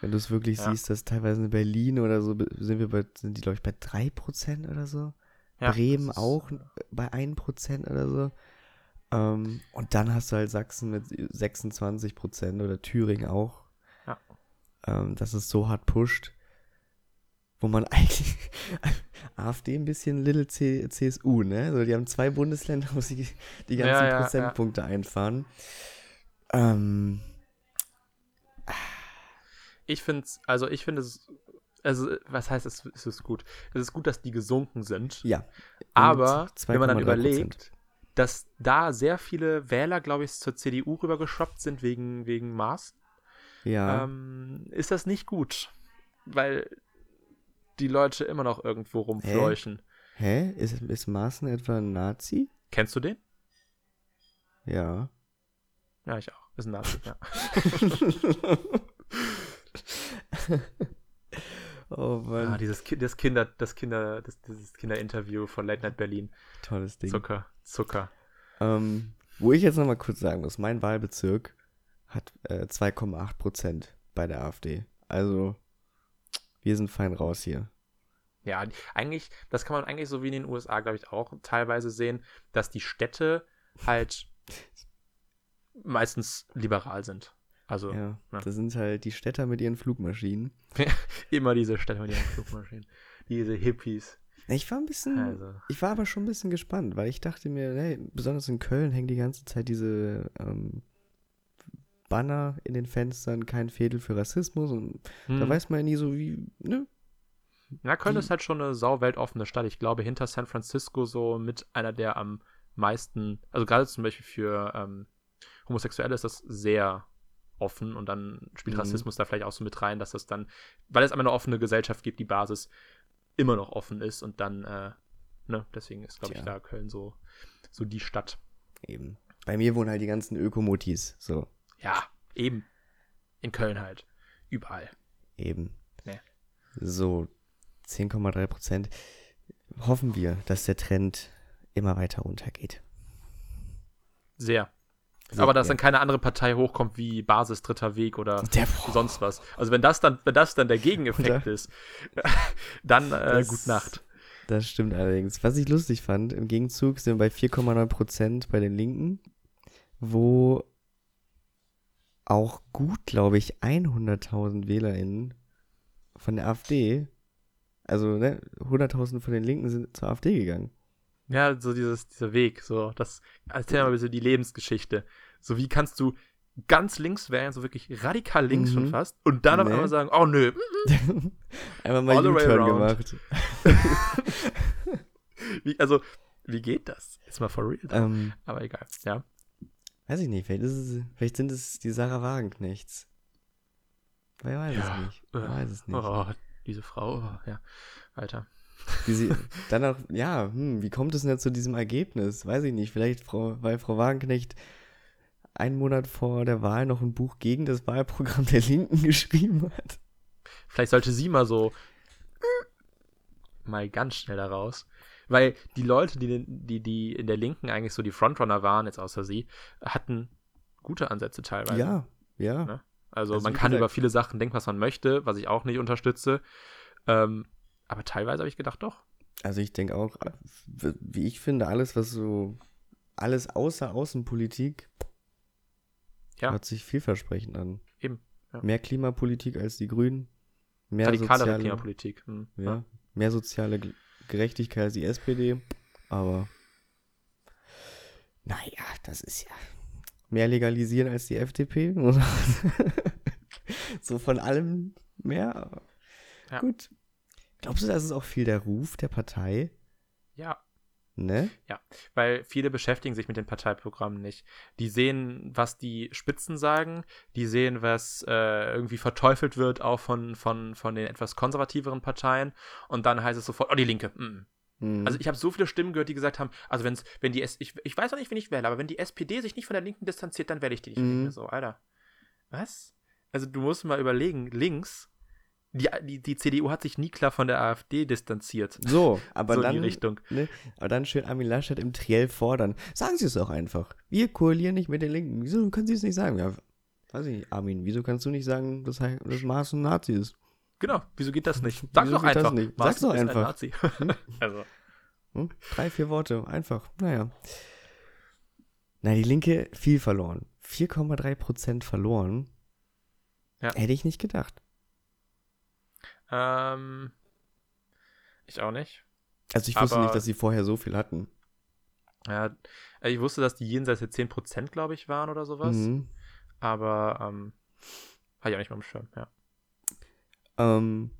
Wenn du es wirklich ja. siehst, dass teilweise in Berlin oder so, sind wir bei, sind die, glaube ich, bei drei Prozent oder so. Ja, Bremen auch so. Bei ein Prozent oder so. Um, und dann hast du halt Sachsen mit sechsundzwanzig Prozent oder Thüringen auch. Ja. Um, das ist so hart pusht, wo man eigentlich AfD ein bisschen Little C, C S U, ne? Also die haben zwei Bundesländer, wo sie die ganzen ja, ja, Prozentpunkte ja. einfahren. Um, ich finde es, also ich finde es, also was heißt es, es ist gut? Es ist gut, dass die gesunken sind. Ja. Aber wenn man dann überlegt, dass da sehr viele Wähler, glaube ich, zur C D U rübergeschwappt sind wegen, wegen Maaßen, ja. ähm, ist das nicht gut, weil die Leute immer noch irgendwo rumfleuchen. Hä? Hä? Ist, ist Maaßen etwa ein Nazi? Kennst du den? Ja. Ja, ich auch. Ist ein Nazi, ja. Oh Mann. Ah, dieses Ki- das Kinder, das Kinder, das, dieses Kinderinterview von Late Night Berlin. Tolles Ding. Zucker, Zucker. Ähm, wo ich jetzt nochmal kurz sagen muss, mein Wahlbezirk hat äh, zwei Komma acht Prozent bei der AfD. Also wir sind fein raus hier. Ja, eigentlich, das kann man eigentlich so wie in den U S A, glaube ich, auch teilweise sehen, dass die Städte halt meistens liberal sind. Also, ja, ja. Das sind halt die Städter mit ihren Flugmaschinen. Immer diese Städter mit ihren Flugmaschinen. Diese Hippies. Ich war ein bisschen, also. ich war aber schon ein bisschen gespannt, weil ich dachte mir, hey, besonders in Köln hängen die ganze Zeit diese ähm, Banner in den Fenstern, kein Fädel für Rassismus und hm. da weiß man ja nie so wie, ne? Na, Köln die, ist halt schon eine sauweltoffene Stadt. Ich glaube, hinter San Francisco so mit einer der am meisten, also gerade zum Beispiel für ähm, Homosexuelle ist das sehr offen und dann spielt mhm. Rassismus da vielleicht auch so mit rein, dass das dann, weil es einmal eine offene Gesellschaft gibt, die Basis immer noch offen ist und dann, äh, ne, deswegen ist, glaube ich, da Köln so, so die Stadt. Eben. Bei mir wohnen halt die ganzen Ökomotis, so. Ja, eben. In Köln halt. Überall. Eben. Nee. So, zehn Komma drei Prozent. Hoffen wir, dass der Trend immer weiter runtergeht. Sehr. Sehr Aber dass ja. dann keine andere Partei hochkommt wie Basis, Dritter Weg oder der, sonst was. Also wenn das dann, wenn das dann der Gegeneffekt ist, dann äh, das, gute Nacht. Das stimmt allerdings. Was ich lustig fand, im Gegenzug sind wir bei vier Komma neun Prozent bei den Linken, wo auch gut, glaube ich, hunderttausend WählerInnen von der AfD, also ne, hunderttausend von den Linken sind zur AfD gegangen. Ja, so dieses, dieser Weg, so, das, erzähl mal ein bisschen die Lebensgeschichte. So, wie kannst du ganz links wählen, so wirklich radikal links mhm. schon fast, und dann nee. auf einmal sagen, oh nö. Einmal mal U-Turn gemacht. wie, also, wie geht das? Ist mal for real. Um, Aber egal, ja. Weiß ich nicht, vielleicht, ist es, vielleicht sind es die Sarah Wagenknechts. Wer weiß ja. es nicht. Wer weiß es nicht. Oh, diese Frau, oh, ja, Alter. Wie sie dann auch, ja, hm, wie kommt es denn zu diesem Ergebnis? Weiß ich nicht. Vielleicht, Frau, weil Frau Wagenknecht einen Monat vor der Wahl noch ein Buch gegen das Wahlprogramm der Linken geschrieben hat. Vielleicht sollte sie mal so mal ganz schnell da raus. Weil die Leute, die, die, die in der Linken eigentlich so die Frontrunner waren, jetzt außer sie, hatten gute Ansätze teilweise. Ja, ja. Ne? Also, also man kann über viele Sachen denken, was man möchte, was ich auch nicht unterstütze. Ähm, Aber teilweise habe ich gedacht, doch. Also ich denke auch, wie ich finde, alles, was so, alles außer Außenpolitik, ja. hört sich vielversprechend an. Eben. Ja. Mehr Klimapolitik als die Grünen. Mehr Radikalere soziale, Klimapolitik. Mhm. Ja, ja. Mehr soziale Gerechtigkeit als die S P D. Aber naja, das ist ja mehr legalisieren als die F D P. So von allem mehr. Ja. Gut. Glaubst du, das ist auch viel der Ruf der Partei? Ja. Ne? Ja, weil viele beschäftigen sich mit den Parteiprogrammen nicht. Die sehen, was die Spitzen sagen, die sehen, was äh, irgendwie verteufelt wird, auch von, von, von den etwas konservativeren Parteien. Und dann heißt es sofort, oh, die Linke. Mm. Mhm. Also ich habe so viele Stimmen gehört, die gesagt haben, also wenn's, wenn die S- ich, ich weiß noch nicht, wen ich wähle, aber wenn die S P D sich nicht von der Linken distanziert, dann wähle ich die nicht. Mhm. So, Alter. Was? Also du musst mal überlegen, links. Die, die, die C D U hat sich nie klar von der AfD distanziert. So, aber so dann, in die Richtung. Ne, aber dann schön Armin Laschet im Triell fordern. Sagen Sie es doch einfach. Wir koalieren nicht mit den Linken. Wieso können Sie es nicht sagen? Ja, weiß ich nicht, Armin, wieso kannst du nicht sagen, dass, dass Maaßen ein Nazi ist? Genau, wieso geht das nicht? Sag doch einfach. Sag doch einfach. Ein Nazi. Hm? Also. Hm? Drei, vier Worte, einfach. Naja. Na, die Linke viel verloren. vier Komma drei Prozent verloren. Ja. Hätte ich nicht gedacht. Ähm, ich auch nicht. Also ich wusste aber nicht, dass sie vorher so viel hatten. Ja, ich wusste, dass die jenseits der zehn Prozent, glaube ich, waren oder sowas. Mhm. Aber ähm, hatte ich auch nicht mal im Schirm, ja. Ähm,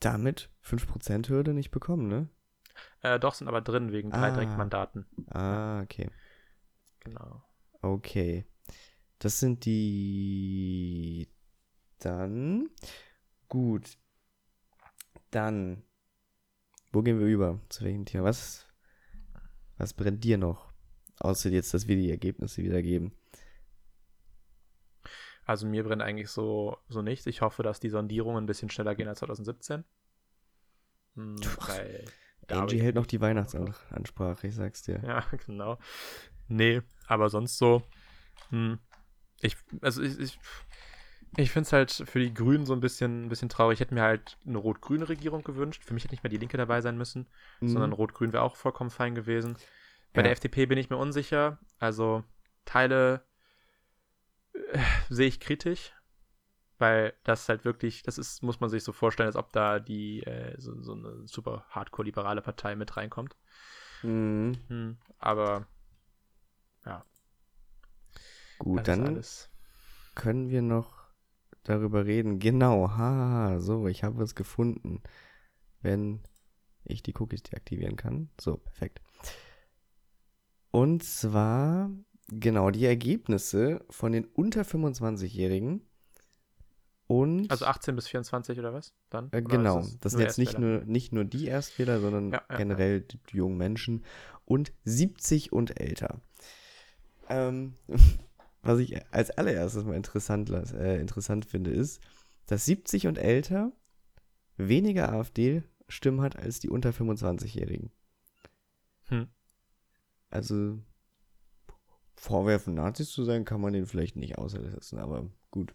damit fünf Prozent Hürde nicht bekommen, ne? Äh, doch, sind aber drin, wegen drei ah. Direktmandaten. Ah, okay. Genau. Okay. Das sind die... Dann... Gut... Dann, wo gehen wir über? Zu welchem Thema? Was, was brennt dir noch? Außer jetzt, dass wir die Ergebnisse wiedergeben. Also mir brennt eigentlich so, so nichts. Ich hoffe, dass die Sondierungen ein bisschen schneller gehen als zwanzig siebzehn. Hm, weil Angie hält noch die Weihnachtsansprache, ich sag's dir. Ja, genau. Nee, aber sonst so. Hm, ich, also ich, ich, Ich finde es halt für die Grünen so ein bisschen, ein bisschen traurig. Ich hätte mir halt eine rot-grüne Regierung gewünscht. Für mich hätte nicht mehr die Linke dabei sein müssen, mhm. sondern rot-grün wäre auch vollkommen fein gewesen. Bei ja. der F D P bin ich mir unsicher. Also Teile äh, sehe ich kritisch, weil das halt wirklich, das ist, muss man sich so vorstellen, als ob da die äh, so, so eine super hardcore-liberale Partei mit reinkommt. Mhm. Mhm. Aber ja. Gut, dann alles. Können wir noch darüber reden. Genau, haha, so, ich habe es gefunden. Wenn ich die Cookies deaktivieren kann. So, perfekt. Und zwar, genau, die Ergebnisse von den unter fünfundzwanzig-Jährigen und... Also achtzehn bis vierundzwanzig oder was? Dann? Äh, genau, das sind jetzt nicht nur, nicht nur die Erstwähler, sondern ja, ja, generell ja. die, die jungen Menschen und siebzig und älter. Ähm... Was ich als allererstes mal interessant, äh, interessant finde, ist, dass siebzig und älter weniger AfD-Stimmen hat als die unter fünfundzwanzig-Jährigen. Hm. Also vorwerfen, Nazis zu sein, kann man denen vielleicht nicht auslassen, aber gut.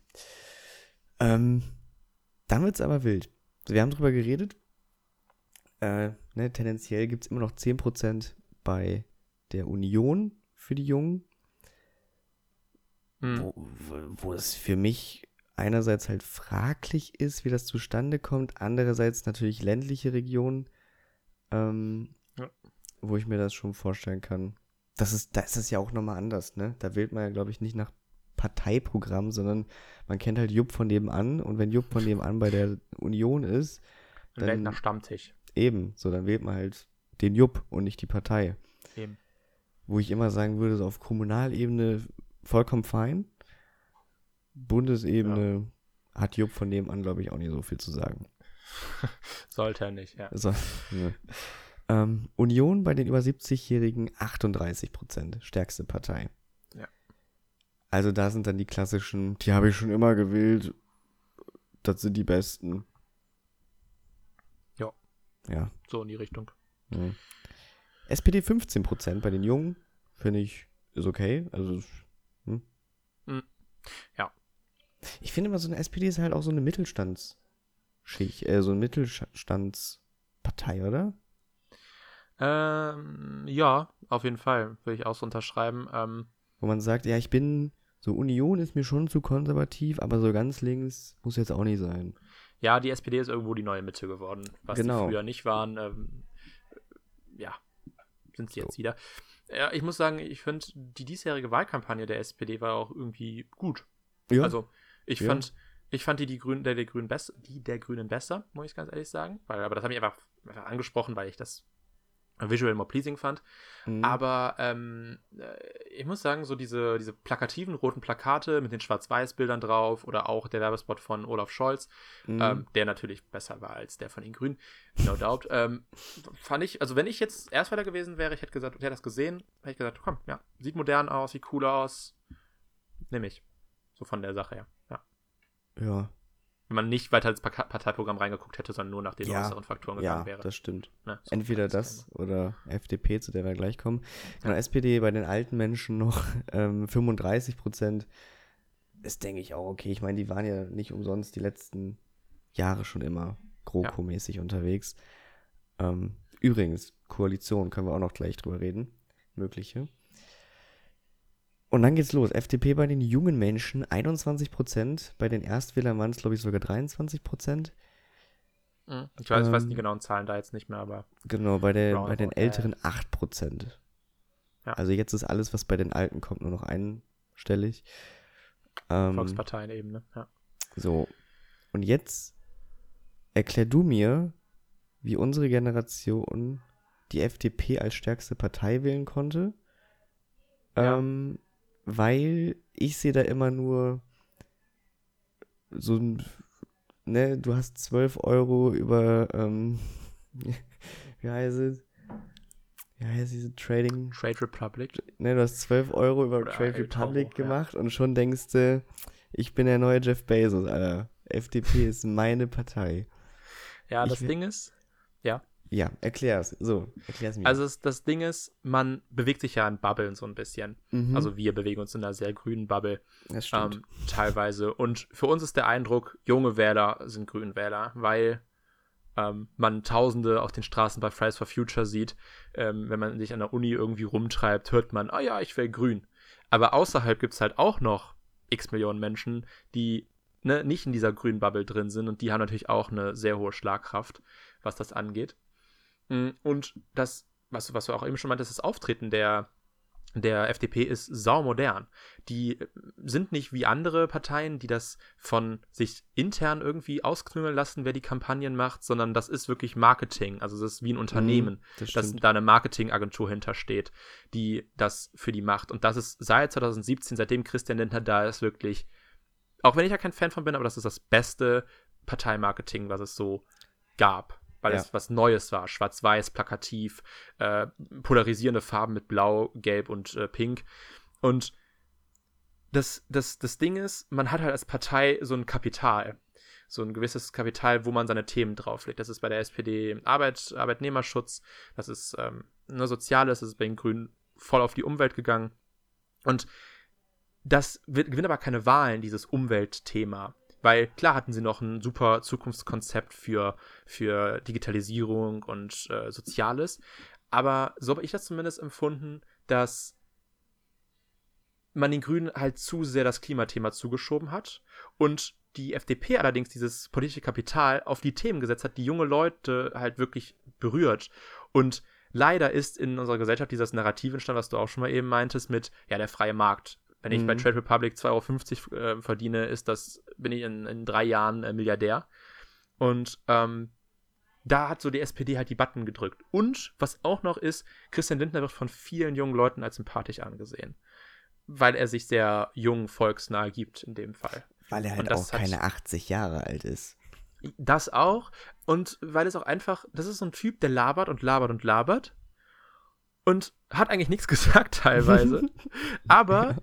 Ähm, dann wird's aber wild. Wir haben drüber geredet. Äh, ne, tendenziell gibt's immer noch zehn Prozent bei der Union für die Jungen. Wo, wo, wo es für mich einerseits halt fraglich ist, wie das zustande kommt, andererseits natürlich ländliche Regionen, ähm, ja. wo ich mir das schon vorstellen kann. Das ist, da ist das ja auch nochmal anders, ne? Da wählt man ja, glaube ich, nicht nach Parteiprogramm, sondern man kennt halt Jupp von nebenan und wenn Jupp von nebenan bei der Union ist, dann wählt nach Stammtisch. Eben, so, dann wählt man halt den Jupp und nicht die Partei. Eben. Wo ich immer sagen würde, so auf Kommunalebene vollkommen fein. Bundesebene ja. hat Jupp von nebenan, glaube ich, auch nicht so viel zu sagen. Sollte er nicht, ja. So, ne. ähm, Union bei den über siebzig-Jährigen achtunddreißig Prozent, stärkste Partei. Ja. Also da sind dann die klassischen, die habe ich schon immer gewählt, das sind die Besten. Ja. Ja. So in die Richtung. Ne. S P D fünfzehn Prozent bei den Jungen, finde ich, ist okay. Also Hm? Ja. Ich finde immer, so eine S P D ist halt auch so eine Mittelstandsschicht, äh, so eine Mittelstandspartei, oder? Ähm, ja, auf jeden Fall. Würde ich auch so unterschreiben. Ähm, Wo man sagt, ja, ich bin, so Union ist mir schon zu konservativ, aber so ganz links muss jetzt auch nicht sein. Ja, die S P D ist irgendwo die neue Mitte geworden. Was genau. die früher nicht waren, ähm, ja, sind sie jetzt so. wieder. Ja, ich muss sagen, ich finde, die diesjährige Wahlkampagne der S P D war auch irgendwie gut. Ja. Also, ich ja. fand ich fand die, die, Grün, der, der, Grün best, die der Grünen besser, muss ich ganz ehrlich sagen. Weil, aber das habe ich einfach, einfach angesprochen, weil ich das visual more pleasing fand. Mhm. Aber ähm, ich muss sagen, so diese, diese plakativen roten Plakate mit den Schwarz-Weiß-Bildern drauf oder auch der Werbespot von Olaf Scholz, mhm. ähm, der natürlich besser war als der von den Grünen, no doubt, ähm, fand ich, also wenn ich jetzt Erstwähler gewesen wäre, ich hätte gesagt, ich hätte das gesehen, hätte ich gesagt, komm, ja, sieht modern aus, sieht cool aus, nehme ich. So von der Sache her, ja. Ja. Wenn man nicht weiter ins Parteiprogramm reingeguckt hätte, sondern nur nach den ja, äußeren Faktoren gegangen ja, wäre. Ja, das stimmt. Na, so entweder das oder F D P, zu der wir gleich kommen. Genau, ja. S P D bei den alten Menschen noch ähm, fünfunddreißig Prozent. Das denke ich auch okay. Ich meine, die waren ja nicht umsonst die letzten Jahre schon immer GroKo-mäßig ja. unterwegs. Ähm, übrigens, Koalition, können wir auch noch gleich drüber reden. Mögliche. Und dann geht's los. F D P bei den jungen Menschen einundzwanzig Prozent, bei den Erstwählern waren es, glaube ich, sogar dreiundzwanzig Prozent. Ich weiß, ähm, ich weiß die genauen Zahlen da jetzt nicht mehr, aber... Genau, bei, der, bei den Älteren acht Prozent. Ja. Also jetzt ist alles, was bei den Alten kommt, nur noch einstellig. Ähm, Volksparteien eben, ne? Ja. So. Und jetzt erklär du mir, wie unsere Generation die F D P als stärkste Partei wählen konnte. Ja. Ähm... Weil ich sehe da immer nur so ein, ne, du hast zwölf Euro über, ähm, wie heißt es? Wie heißt diese Trading? Trade Republic. Ne, du hast zwölf Euro über Oder Trade Republic Euro, gemacht ja. und schon denkst du, ich bin der neue Jeff Bezos, Alter. F D P ist meine Partei. Ja, ich das will, Ding ist, ja. Ja, erklär's. So, erklär's mir. Also das Ding ist, man bewegt sich ja in Bubbeln so ein bisschen. Mhm. Also wir bewegen uns in einer sehr grünen Bubble. Das stimmt. Ähm, teilweise. Und für uns ist der Eindruck, junge Wähler sind Grünwähler, weil ähm, man Tausende auf den Straßen bei Fridays for Future sieht. Ähm, wenn man sich an der Uni irgendwie rumtreibt, hört man, ah ja, ich wähle grün. Aber außerhalb gibt's halt auch noch x Millionen Menschen, die ne, nicht in dieser grünen Bubble drin sind. Und die haben natürlich auch eine sehr hohe Schlagkraft, was das angeht. Und das, was, was du auch eben schon meintest, das Auftreten der, der F D P ist saumodern. Die sind nicht wie andere Parteien, die das von sich intern irgendwie ausknümmeln lassen, wer die Kampagnen macht, sondern das ist wirklich Marketing. Also das ist wie ein Unternehmen, mm, dass da eine Marketingagentur hintersteht, die das für die macht. Und das ist seit zwanzig siebzehn, seitdem Christian Lindner da ist, wirklich, auch wenn ich ja kein Fan von bin, aber das ist das beste Parteimarketing, was es so gab. Weil es ja. was Neues war, schwarz-weiß, plakativ, äh, polarisierende Farben mit Blau, Gelb und äh, Pink. Und das, das, das Ding ist, man hat halt als Partei so ein Kapital, so ein gewisses Kapital, wo man seine Themen drauflegt. Das ist bei der S P D Arbeit, Arbeitnehmerschutz, das ist ähm, ne, Soziales, das ist bei den Grünen voll auf die Umwelt gegangen. Und das wird, gewinnt aber keine Wahlen, dieses Umweltthema. Weil klar hatten sie noch ein super Zukunftskonzept für, für Digitalisierung und äh, Soziales. Aber so habe ich das zumindest empfunden, dass man den Grünen halt zu sehr das Klimathema zugeschoben hat und die F D P allerdings dieses politische Kapital auf die Themen gesetzt hat, die junge Leute halt wirklich berührt. Und leider ist in unserer Gesellschaft dieses Narrativ entstanden, was du auch schon mal eben meintest, mit ja, der freie Markt. Wenn ich mhm. bei Trade Republic zwei Euro fünfzig äh, verdiene, ist das, bin ich in, in drei Jahren äh, Milliardär. Und ähm, da hat so die S P D halt die Button gedrückt. Und was auch noch ist, Christian Lindner wird von vielen jungen Leuten als sympathisch angesehen. Weil er sich sehr jung, volksnah gibt in dem Fall. Weil er halt auch keine achtzig Jahre alt ist. Das auch. Und weil es auch einfach, das ist so ein Typ, der labert und labert und labert. Und hat eigentlich nichts gesagt teilweise. Aber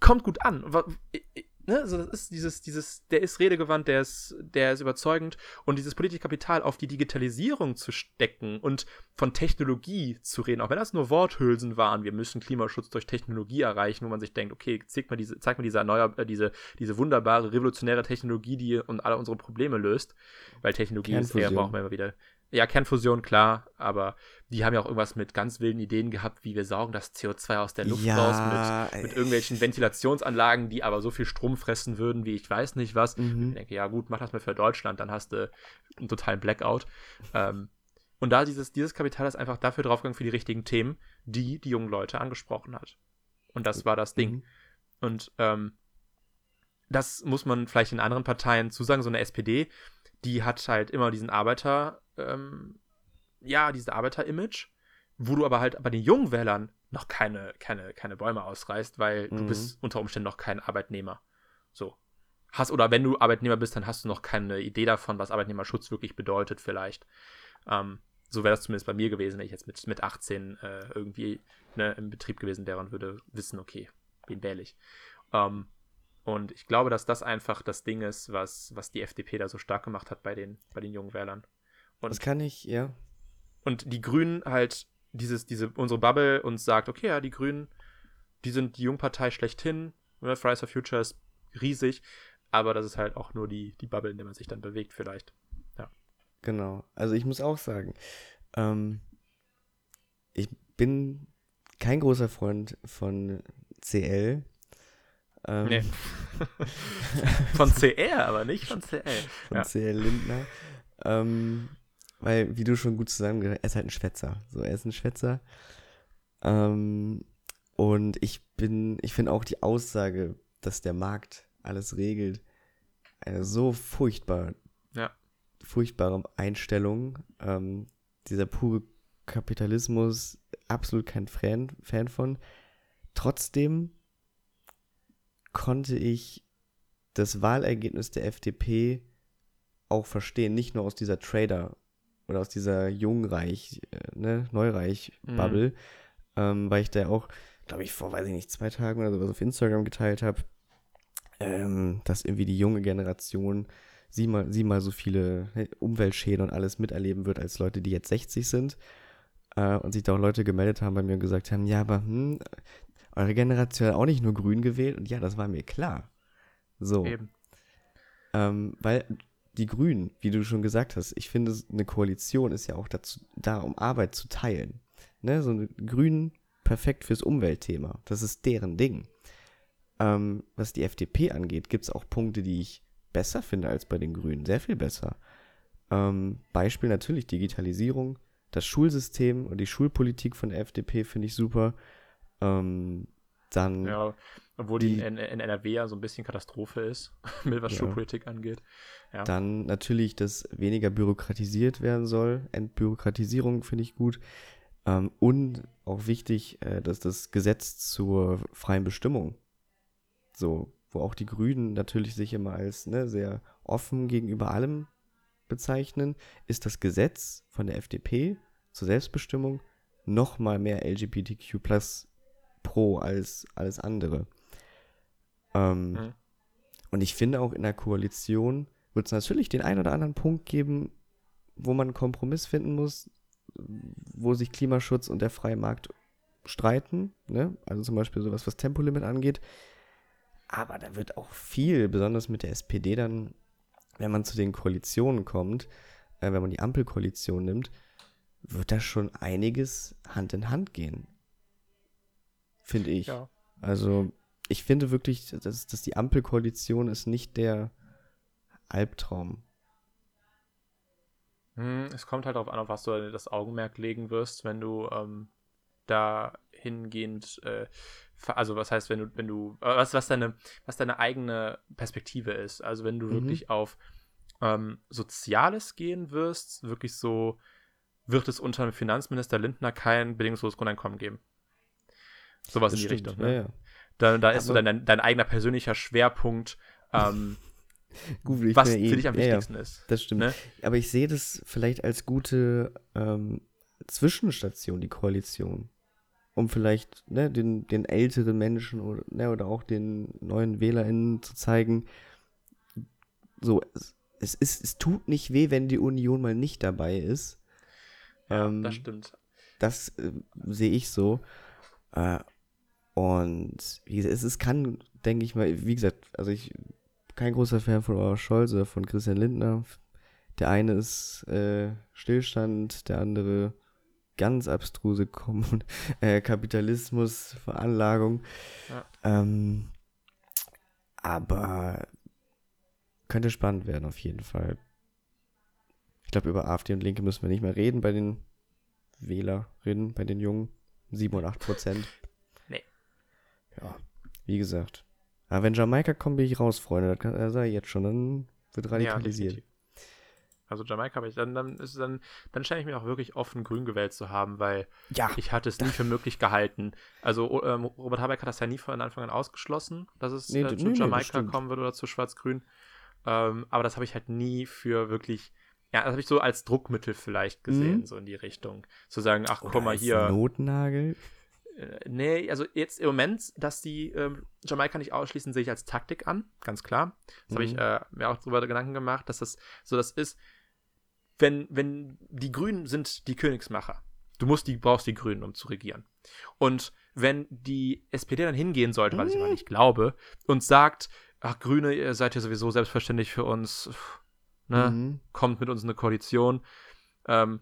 kommt gut an. Ne? Also das ist dieses, dieses, der ist redegewandt, der ist, der ist überzeugend. Und dieses politische Kapital auf die Digitalisierung zu stecken und von Technologie zu reden, auch wenn das nur Worthülsen waren, wir müssen Klimaschutz durch Technologie erreichen, wo man sich denkt, okay, zeig mir diese, zeig mir diese, erneuer, äh, diese, diese wunderbare, revolutionäre Technologie, die und alle unsere Probleme löst. Weil Technologie ist eher, brauchen wir immer wieder. Ja, Kernfusion, klar, aber die haben ja auch irgendwas mit ganz wilden Ideen gehabt, wie wir saugen das C O zwei aus der Luft ja, raus mit, mit irgendwelchen Ventilationsanlagen, die aber so viel Strom fressen würden, wie ich weiß nicht was. Mhm. Ich denke, ja gut, mach das mal für Deutschland, dann hast du einen totalen Blackout. ähm, und da dieses, dieses Kapital ist einfach dafür draufgegangen, für die richtigen Themen, die die jungen Leute angesprochen hat. Und das war das Ding. Mhm. Und ähm, das muss man vielleicht in anderen Parteien zusagen, so eine S P D, die hat halt immer diesen Arbeiter- Ähm, ja, dieses Arbeiter-Image, wo du aber halt bei den jungen Wählern noch keine, keine, keine Bäume ausreißt, weil mhm. du bist unter Umständen noch kein Arbeitnehmer. So. Hast, oder wenn du Arbeitnehmer bist, dann hast du noch keine Idee davon, was Arbeitnehmerschutz wirklich bedeutet vielleicht. Ähm, so wäre das zumindest bei mir gewesen, wenn ich jetzt mit, mit achtzehn äh, irgendwie ne, im Betrieb gewesen wäre und würde wissen, okay, wen wähle ich. Ähm, und ich glaube, dass das einfach das Ding ist, was, was die F D P da so stark gemacht hat bei den, bei den jungen Wählern. Und, das kann ich, ja. Und die Grünen halt, dieses, diese, unsere Bubble uns sagt, okay, ja, die Grünen, die sind die Jungpartei schlechthin, oder? Fridays for Future ist riesig, aber das ist halt auch nur die, die Bubble, in der man sich dann bewegt vielleicht, ja. Genau, also ich muss auch sagen, ähm, ich bin kein großer Freund von C L, Ähm, nee. Von C R, aber nicht von C L. Von ja. C L Lindner, ähm, weil, wie du schon gut zusammengehört hast, er ist halt ein Schwätzer. So, er ist ein Schwätzer. Ähm, und ich bin, ich finde auch die Aussage, dass der Markt alles regelt, eine so furchtbar, ja. furchtbare Einstellung. Ähm, dieser pure Kapitalismus, absolut kein Fan, Fan von. Trotzdem konnte ich das Wahlergebnis der F D P auch verstehen, nicht nur aus dieser Trader- oder aus dieser Jungreich, ne, Neureich-Bubble, mhm. ähm, weil ich da auch, glaube ich, vor, weiß ich nicht, zwei Tagen oder sowas auf Instagram geteilt habe, ähm, dass irgendwie die junge Generation siebenmal, siebenmal so viele Umweltschäden und alles miterleben wird, als Leute, die jetzt sechzig sind. Äh, und sich da auch Leute gemeldet haben bei mir und gesagt haben, ja, aber hm, eure Generation hat auch nicht nur grün gewählt. Und ja, das war mir klar. So. Eben. Ähm, weil die Grünen, wie du schon gesagt hast, ich finde, eine Koalition ist ja auch dazu da, um Arbeit zu teilen. Ne? So eine Grünen, perfekt fürs Umweltthema. Das ist deren Ding. Ähm, was die F D P angeht, gibt es auch Punkte, die ich besser finde als bei den Grünen. Sehr viel besser. Ähm, Beispiel natürlich Digitalisierung, das Schulsystem und die Schulpolitik von der F D P finde ich super. Ähm, dann ja, obwohl die, die in, in N R W ja so ein bisschen Katastrophe ist, mit was ja. Schulpolitik angeht. Ja. Dann natürlich, dass weniger bürokratisiert werden soll. Entbürokratisierung finde ich gut. Ähm, und auch wichtig, äh, dass das Gesetz zur freien Bestimmung, so, wo auch die Grünen natürlich sich immer als ne, sehr offen gegenüber allem bezeichnen, ist das Gesetz von der F D P zur Selbstbestimmung noch mal mehr L G B T Q plus pro als alles andere. Ähm, mhm. Und ich finde auch in der Koalition wird es natürlich den einen oder anderen Punkt geben, wo man einen Kompromiss finden muss, wo sich Klimaschutz und der freie Markt streiten, ne? Also zum Beispiel sowas, was Tempolimit angeht. Aber da wird auch viel, besonders mit der S P D dann, wenn man zu den Koalitionen kommt, äh, wenn man die Ampelkoalition nimmt, wird da schon einiges Hand in Hand gehen. Finde ich. Ja. Also ich finde wirklich, dass, dass die Ampelkoalition ist nicht der Albtraum. Es kommt halt darauf an, auf was du das Augenmerk legen wirst, wenn du ähm, da hingehend, äh, also was heißt, wenn du, wenn du, was, was deine, was deine eigene Perspektive ist. Also wenn du mhm. wirklich auf ähm, Soziales gehen wirst, wirklich so wird es unter Finanzminister Lindner kein bedingungsloses Grundeinkommen geben. Sowas in die Richtung. Ne? Ja, ja. Da, da ist so dein, dein eigener persönlicher Schwerpunkt, ähm, Google, was für eh, dich am wichtigsten ja, ja, ist. Das stimmt. Ne? Aber ich sehe das vielleicht als gute ähm, Zwischenstation, die Koalition. Um vielleicht ne, den, den älteren Menschen oder, ne, oder auch den neuen WählerInnen zu zeigen, so, es, es, ist, es tut nicht weh, wenn die Union mal nicht dabei ist. Ja, ähm, das stimmt. Das äh, sehe ich so. Äh, und wie gesagt, es, es kann, denke ich mal, wie gesagt, also ich kein großer Fan von Olaf Scholz oder von Christian Lindner. Der eine ist äh, Stillstand, der andere ganz abstruse Kommun- äh, Kapitalismus, Veranlagung. Ja. Ähm, aber könnte spannend werden auf jeden Fall. Ich glaube, über AfD und Linke müssen wir nicht mehr reden bei den Wählerinnen, bei den Jungen. sieben und acht Prozent. Nee. Ja, wie gesagt. Aber wenn Jamaika kommt, bin ich raus, Freunde. Das kann er sei jetzt schon, dann wird radikalisiert. Ja, also Jamaika habe ich, dann, dann ist dann, dann scheine ich mich auch wirklich offen grün gewählt zu haben, weil ja, ich hatte es nie für möglich gehalten. Also ähm, Robert Habeck hat das ja nie von Anfang an ausgeschlossen, dass es nee, äh, zu nee, Jamaika nee, kommen wird oder zu Schwarz-Grün. Ähm, aber das habe ich halt nie für wirklich, ja, das habe ich so als Druckmittel vielleicht gesehen, mhm. so in die Richtung. Zu sagen, ach, guck mal hier. Notnagel? Nee, also jetzt im Moment, dass die ähm, Jamaika nicht ausschließen, sehe ich als Taktik an, ganz klar. Das mhm. habe ich äh, mir auch darüber Gedanken gemacht, dass das so das ist, wenn, wenn die Grünen sind die Königsmacher. Du musst die, brauchst die Grünen, um zu regieren. Und wenn die S P D dann hingehen sollte, was mhm. ich aber nicht glaube, und sagt, ach Grüne, ihr seid ja sowieso selbstverständlich für uns, ne? mhm. kommt mit uns in eine Koalition, ähm,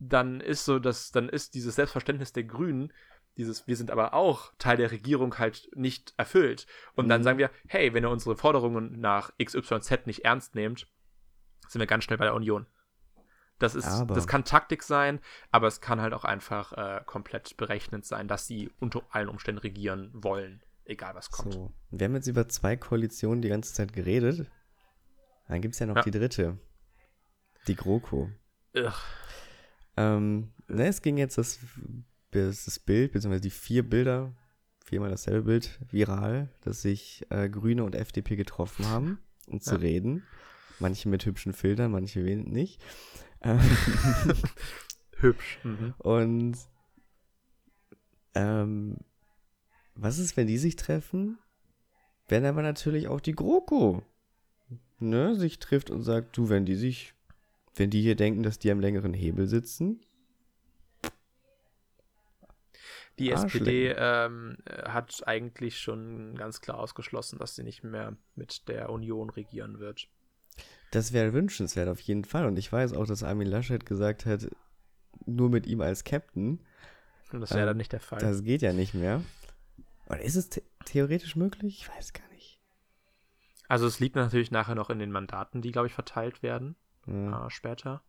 dann ist so, dass, dann ist dieses Selbstverständnis der Grünen, dieses, wir sind aber auch Teil der Regierung halt nicht erfüllt. Und mhm. dann sagen wir, hey, wenn ihr unsere Forderungen nach X Y Z nicht ernst nehmt, sind wir ganz schnell bei der Union. Das ist, aber. das kann Taktik sein, aber es kann halt auch einfach äh, komplett berechnend sein, dass sie unter allen Umständen regieren wollen, egal was kommt. So. Wir haben jetzt über zwei Koalitionen die ganze Zeit geredet. Dann gibt es ja noch ja. die dritte. Die GroKo. Ähm, ne, es ging jetzt das... das Bild, beziehungsweise die vier Bilder, viermal dasselbe Bild, viral, dass sich äh, Grüne und F D P getroffen haben, um zu ja. reden. Manche mit hübschen Filtern, manche wenig nicht. Ähm, Hübsch. Mhm. Und ähm, was ist, wenn die sich treffen? Wenn aber natürlich auch die GroKo ne, sich trifft und sagt, du, wenn die sich, wenn die hier denken, dass die am längeren Hebel sitzen. Die S P D ähm, hat eigentlich schon ganz klar ausgeschlossen, dass sie nicht mehr mit der Union regieren wird. Das wäre wünschenswert auf jeden Fall. Und ich weiß auch, dass Armin Laschet gesagt hat, nur mit ihm als Captain. Und das wäre ähm, dann nicht der Fall. Das geht ja nicht mehr. Oder ist es the- theoretisch möglich? Ich weiß gar nicht. Also es liegt natürlich nachher noch in den Mandaten, die, glaube ich, verteilt werden. Ja. Äh, später.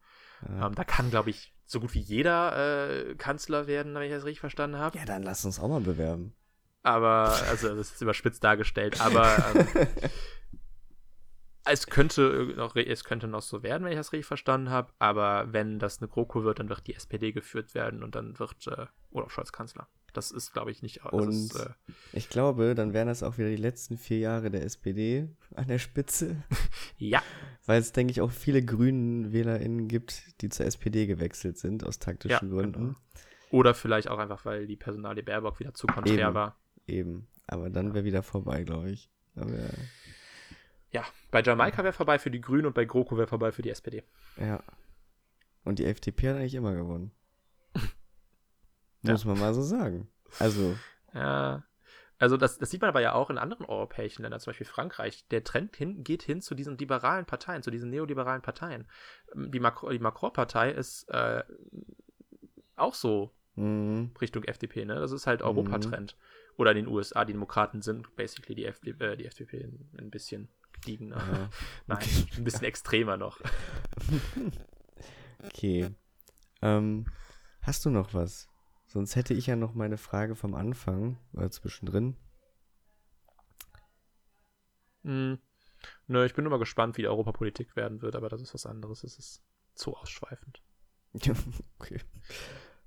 Ja. Ähm, da kann, glaube ich, so gut wie jeder äh, Kanzler werden, wenn ich das richtig verstanden habe. Ja, dann lass uns auch mal bewerben. Aber, also das ist überspitzt dargestellt, aber ähm, es, könnte noch, es könnte noch so werden, wenn ich das richtig verstanden habe, aber wenn das eine GroKo wird, dann wird die S P D geführt werden und dann wird äh, Olaf Scholz Kanzler. Das ist, glaube ich, nicht... Und ist, äh, ich glaube, dann wären das auch wieder die letzten vier Jahre der S P D an der Spitze. Ja. Weil es, denke ich, auch viele grünen WählerInnen gibt, die zur S P D gewechselt sind, aus taktischen ja, Gründen. Genau. Oder vielleicht auch einfach, weil die Personalie Baerbock wieder zu konträr eben, war. Eben, aber dann ja. wäre wieder vorbei, glaube ich. Wär... Ja, bei Jamaika wäre vorbei für die Grünen und bei GroKo wäre vorbei für die S P D. Ja. Und die F D P hat eigentlich immer gewonnen. Muss ja. man mal so sagen. Also, ja. also das, das sieht man aber ja auch in anderen europäischen Ländern, zum Beispiel Frankreich. Der Trend hin, geht hin zu diesen liberalen Parteien, zu diesen neoliberalen Parteien. Die, Macron, die Macron-Partei ist äh, auch so mhm. Richtung F D P. Ne? Das ist halt Europatrend. Mhm. Oder in den U S A, die Demokraten sind basically die F D P, äh, die F D P ein bisschen gediegen. Ja. Nein, ein bisschen extremer noch. Okay. Ähm, hast du noch was? Sonst hätte ich ja noch meine Frage vom Anfang oder zwischendrin. Hm. Nö, ich bin nur mal gespannt, wie die Europapolitik werden wird, aber das ist was anderes. Es ist zu ausschweifend. Okay.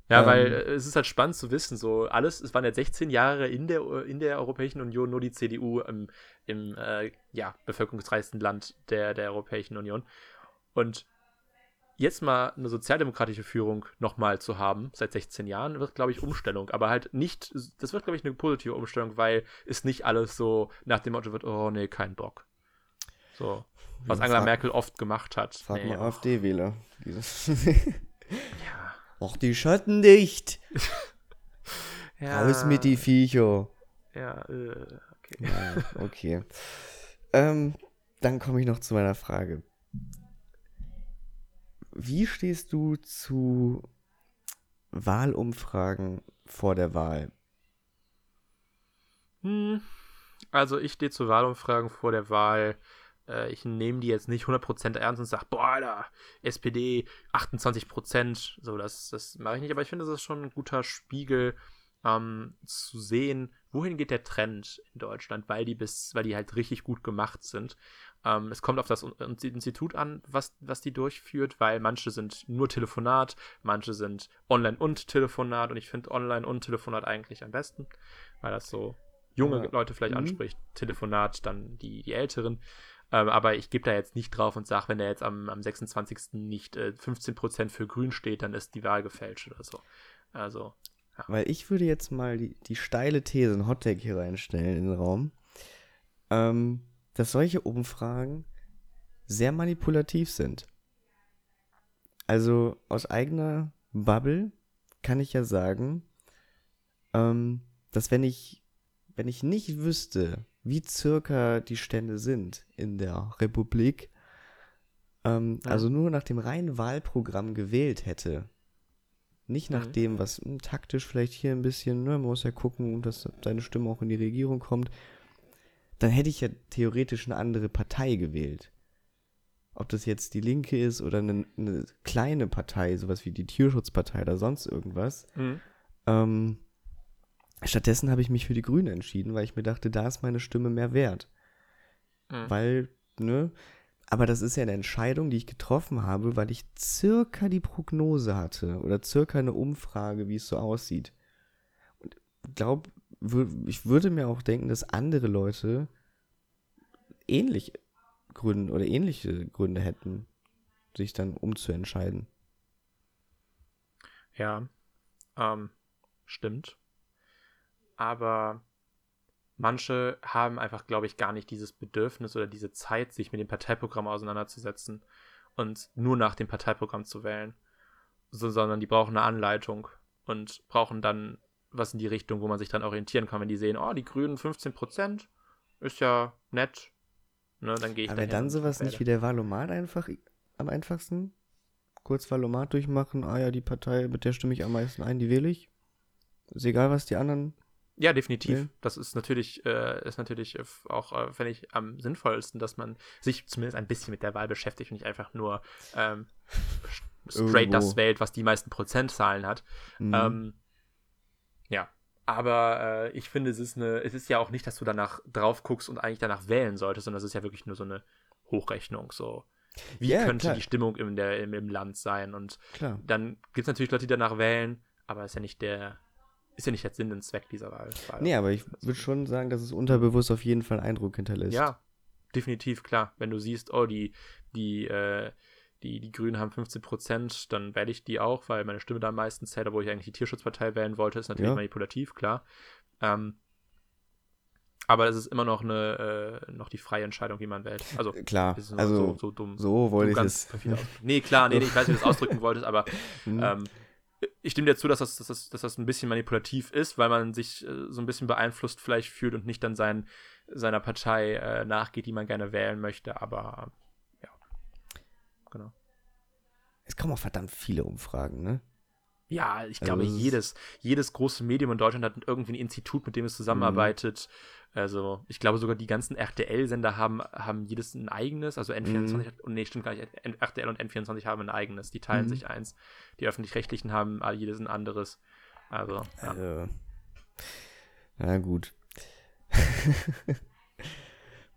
Ja, ähm, weil es ist halt spannend zu wissen, so alles, es waren ja sechzehn Jahre in der, in der Europäischen Union, nur die C D U im, im äh, ja, bevölkerungsreichsten Land der, der Europäischen Union. Und jetzt mal eine sozialdemokratische Führung nochmal zu haben, seit sechzehn Jahren, wird, glaube ich, Umstellung. Aber halt nicht, das wird, glaube ich, eine positive Umstellung, weil es nicht alles so nach dem Motto wird, oh nee, kein Bock. So, was ja, Angela frag, Merkel oft gemacht hat. Frag nee, mal AfD-Wähler. Ja. Och, die Schatten dicht. Ja. Raus mit die Viecher. Ja, äh, okay. Ja, okay. ähm, dann komme ich noch zu meiner Frage. Wie stehst du zu Wahlumfragen vor der Wahl? Hm, also ich stehe zu Wahlumfragen vor der Wahl. Äh, ich nehme die jetzt nicht hundert Prozent ernst und sage, boah, Alter, S P D achtundzwanzig Prozent. So, das, das mache ich nicht, aber ich finde, das ist schon ein guter Spiegel, ähm, zu sehen, wohin geht der Trend in Deutschland, weil die, bis, weil die halt richtig gut gemacht sind. Ähm, es kommt auf das Institut an, was, was die durchführt, weil manche sind nur Telefonat, manche sind online und Telefonat und ich finde online und Telefonat eigentlich am besten, weil das so junge ja. Leute vielleicht mhm. anspricht, Telefonat dann die, die Älteren, ähm, aber ich gebe da jetzt nicht drauf und sage, wenn der jetzt am, am sechsundzwanzigsten nicht äh, fünfzehn Prozent für Grün steht, dann ist die Wahl gefälscht oder so. Also, ja. Weil ich würde jetzt mal die, die steile These, ein Hot-Take hier reinstellen in den Raum, ähm, dass solche Umfragen sehr manipulativ sind. Also aus eigener Bubble kann ich ja sagen, ähm, dass wenn ich, wenn ich nicht wüsste, wie circa die Stände sind in der Republik, ähm, ja. also nur nach dem reinen Wahlprogramm gewählt hätte, nicht nach mhm. dem, was mh, taktisch vielleicht hier ein bisschen, ne, man muss ja gucken, dass deine Stimme auch in die Regierung kommt, dann hätte ich ja theoretisch eine andere Partei gewählt. Ob das jetzt die Linke ist oder eine, eine kleine Partei, sowas wie die Tierschutzpartei oder sonst irgendwas. Mhm. Ähm, stattdessen habe ich mich für die Grünen entschieden, weil ich mir dachte, da ist meine Stimme mehr wert. Mhm. Weil, ne, aber das ist ja eine Entscheidung, die ich getroffen habe, weil ich circa die Prognose hatte oder circa eine Umfrage, wie es so aussieht. Und ich glaube, ich würde mir auch denken, dass andere Leute ähnlich Gründe oder ähnliche Gründe hätten, sich dann umzuentscheiden. Ja, ähm, stimmt. Aber manche haben einfach, glaube ich, gar nicht dieses Bedürfnis oder diese Zeit, sich mit dem Parteiprogramm auseinanderzusetzen und nur nach dem Parteiprogramm zu wählen, so, sondern die brauchen eine Anleitung und brauchen dann was in die Richtung, wo man sich dann orientieren kann, wenn die sehen, oh, die Grünen fünfzehn Prozent, ist ja nett, ne, dann gehe ich dahin. Aber dann sowas nicht wie der Wahl-O-Mat einfach am einfachsten? Kurz Wahl-O-Mat durchmachen, ah ja, die Partei, mit der stimme ich am meisten ein, die wähle ich. Ist egal, was die anderen... Ja, definitiv. Wählen. Das ist natürlich, äh, ist natürlich auch, äh, fände ich, am sinnvollsten, dass man sich zumindest ein bisschen mit der Wahl beschäftigt und nicht einfach nur ähm, straight Irgendwo. das wählt, was die meisten Prozentzahlen hat. Mhm. Ähm, ja, aber äh, ich finde, es ist eine, es ist ja auch nicht, dass du danach drauf guckst und eigentlich danach wählen solltest, sondern es ist ja wirklich nur so eine Hochrechnung, so wie ja, könnte klar. die Stimmung in der, im, im Land sein, und klar. dann gibt es natürlich Leute, die danach wählen, aber ist ja nicht der, ist ja nicht der Sinn und Zweck dieser Wahl. Nee, aber ich würde schon sagen, dass es unterbewusst auf jeden Fall Eindruck hinterlässt. Ja, definitiv, klar. Wenn du siehst, oh, die, die, äh, Die, die Grünen haben fünfzehn Prozent, dann wähle ich die auch, weil meine Stimme da am meisten zählt, obwohl ich eigentlich die Tierschutzpartei wählen wollte, ist natürlich ja. manipulativ, klar. Ähm, aber es ist immer noch eine äh, noch die freie Entscheidung, wie man wählt. Also, klar, ist also so, so dumm. So wollte so ich es. Nee, klar, nee, nee, ich weiß, wie du das ausdrücken wolltest, aber ähm, ich stimme dir zu, dass das, dass, das, dass das ein bisschen manipulativ ist, weil man sich äh, so ein bisschen beeinflusst vielleicht fühlt und nicht dann sein, seiner Partei äh, nachgeht, die man gerne wählen möchte, aber... Genau. Es kommen auch verdammt viele Umfragen, ne? Ja, ich glaube, also jedes, jedes große Medium in Deutschland hat irgendwie ein Institut, mit dem es zusammenarbeitet. Mhm. Also, ich glaube, sogar die ganzen R T L-Sender haben, haben jedes ein eigenes. Also, N vierundzwanzig, mhm. hat, nee, stimmt gar nicht, R T L und N vierundzwanzig haben ein eigenes. Die teilen mhm. sich eins. Die Öffentlich-Rechtlichen haben jedes ein anderes. Also, ja. Also, na gut.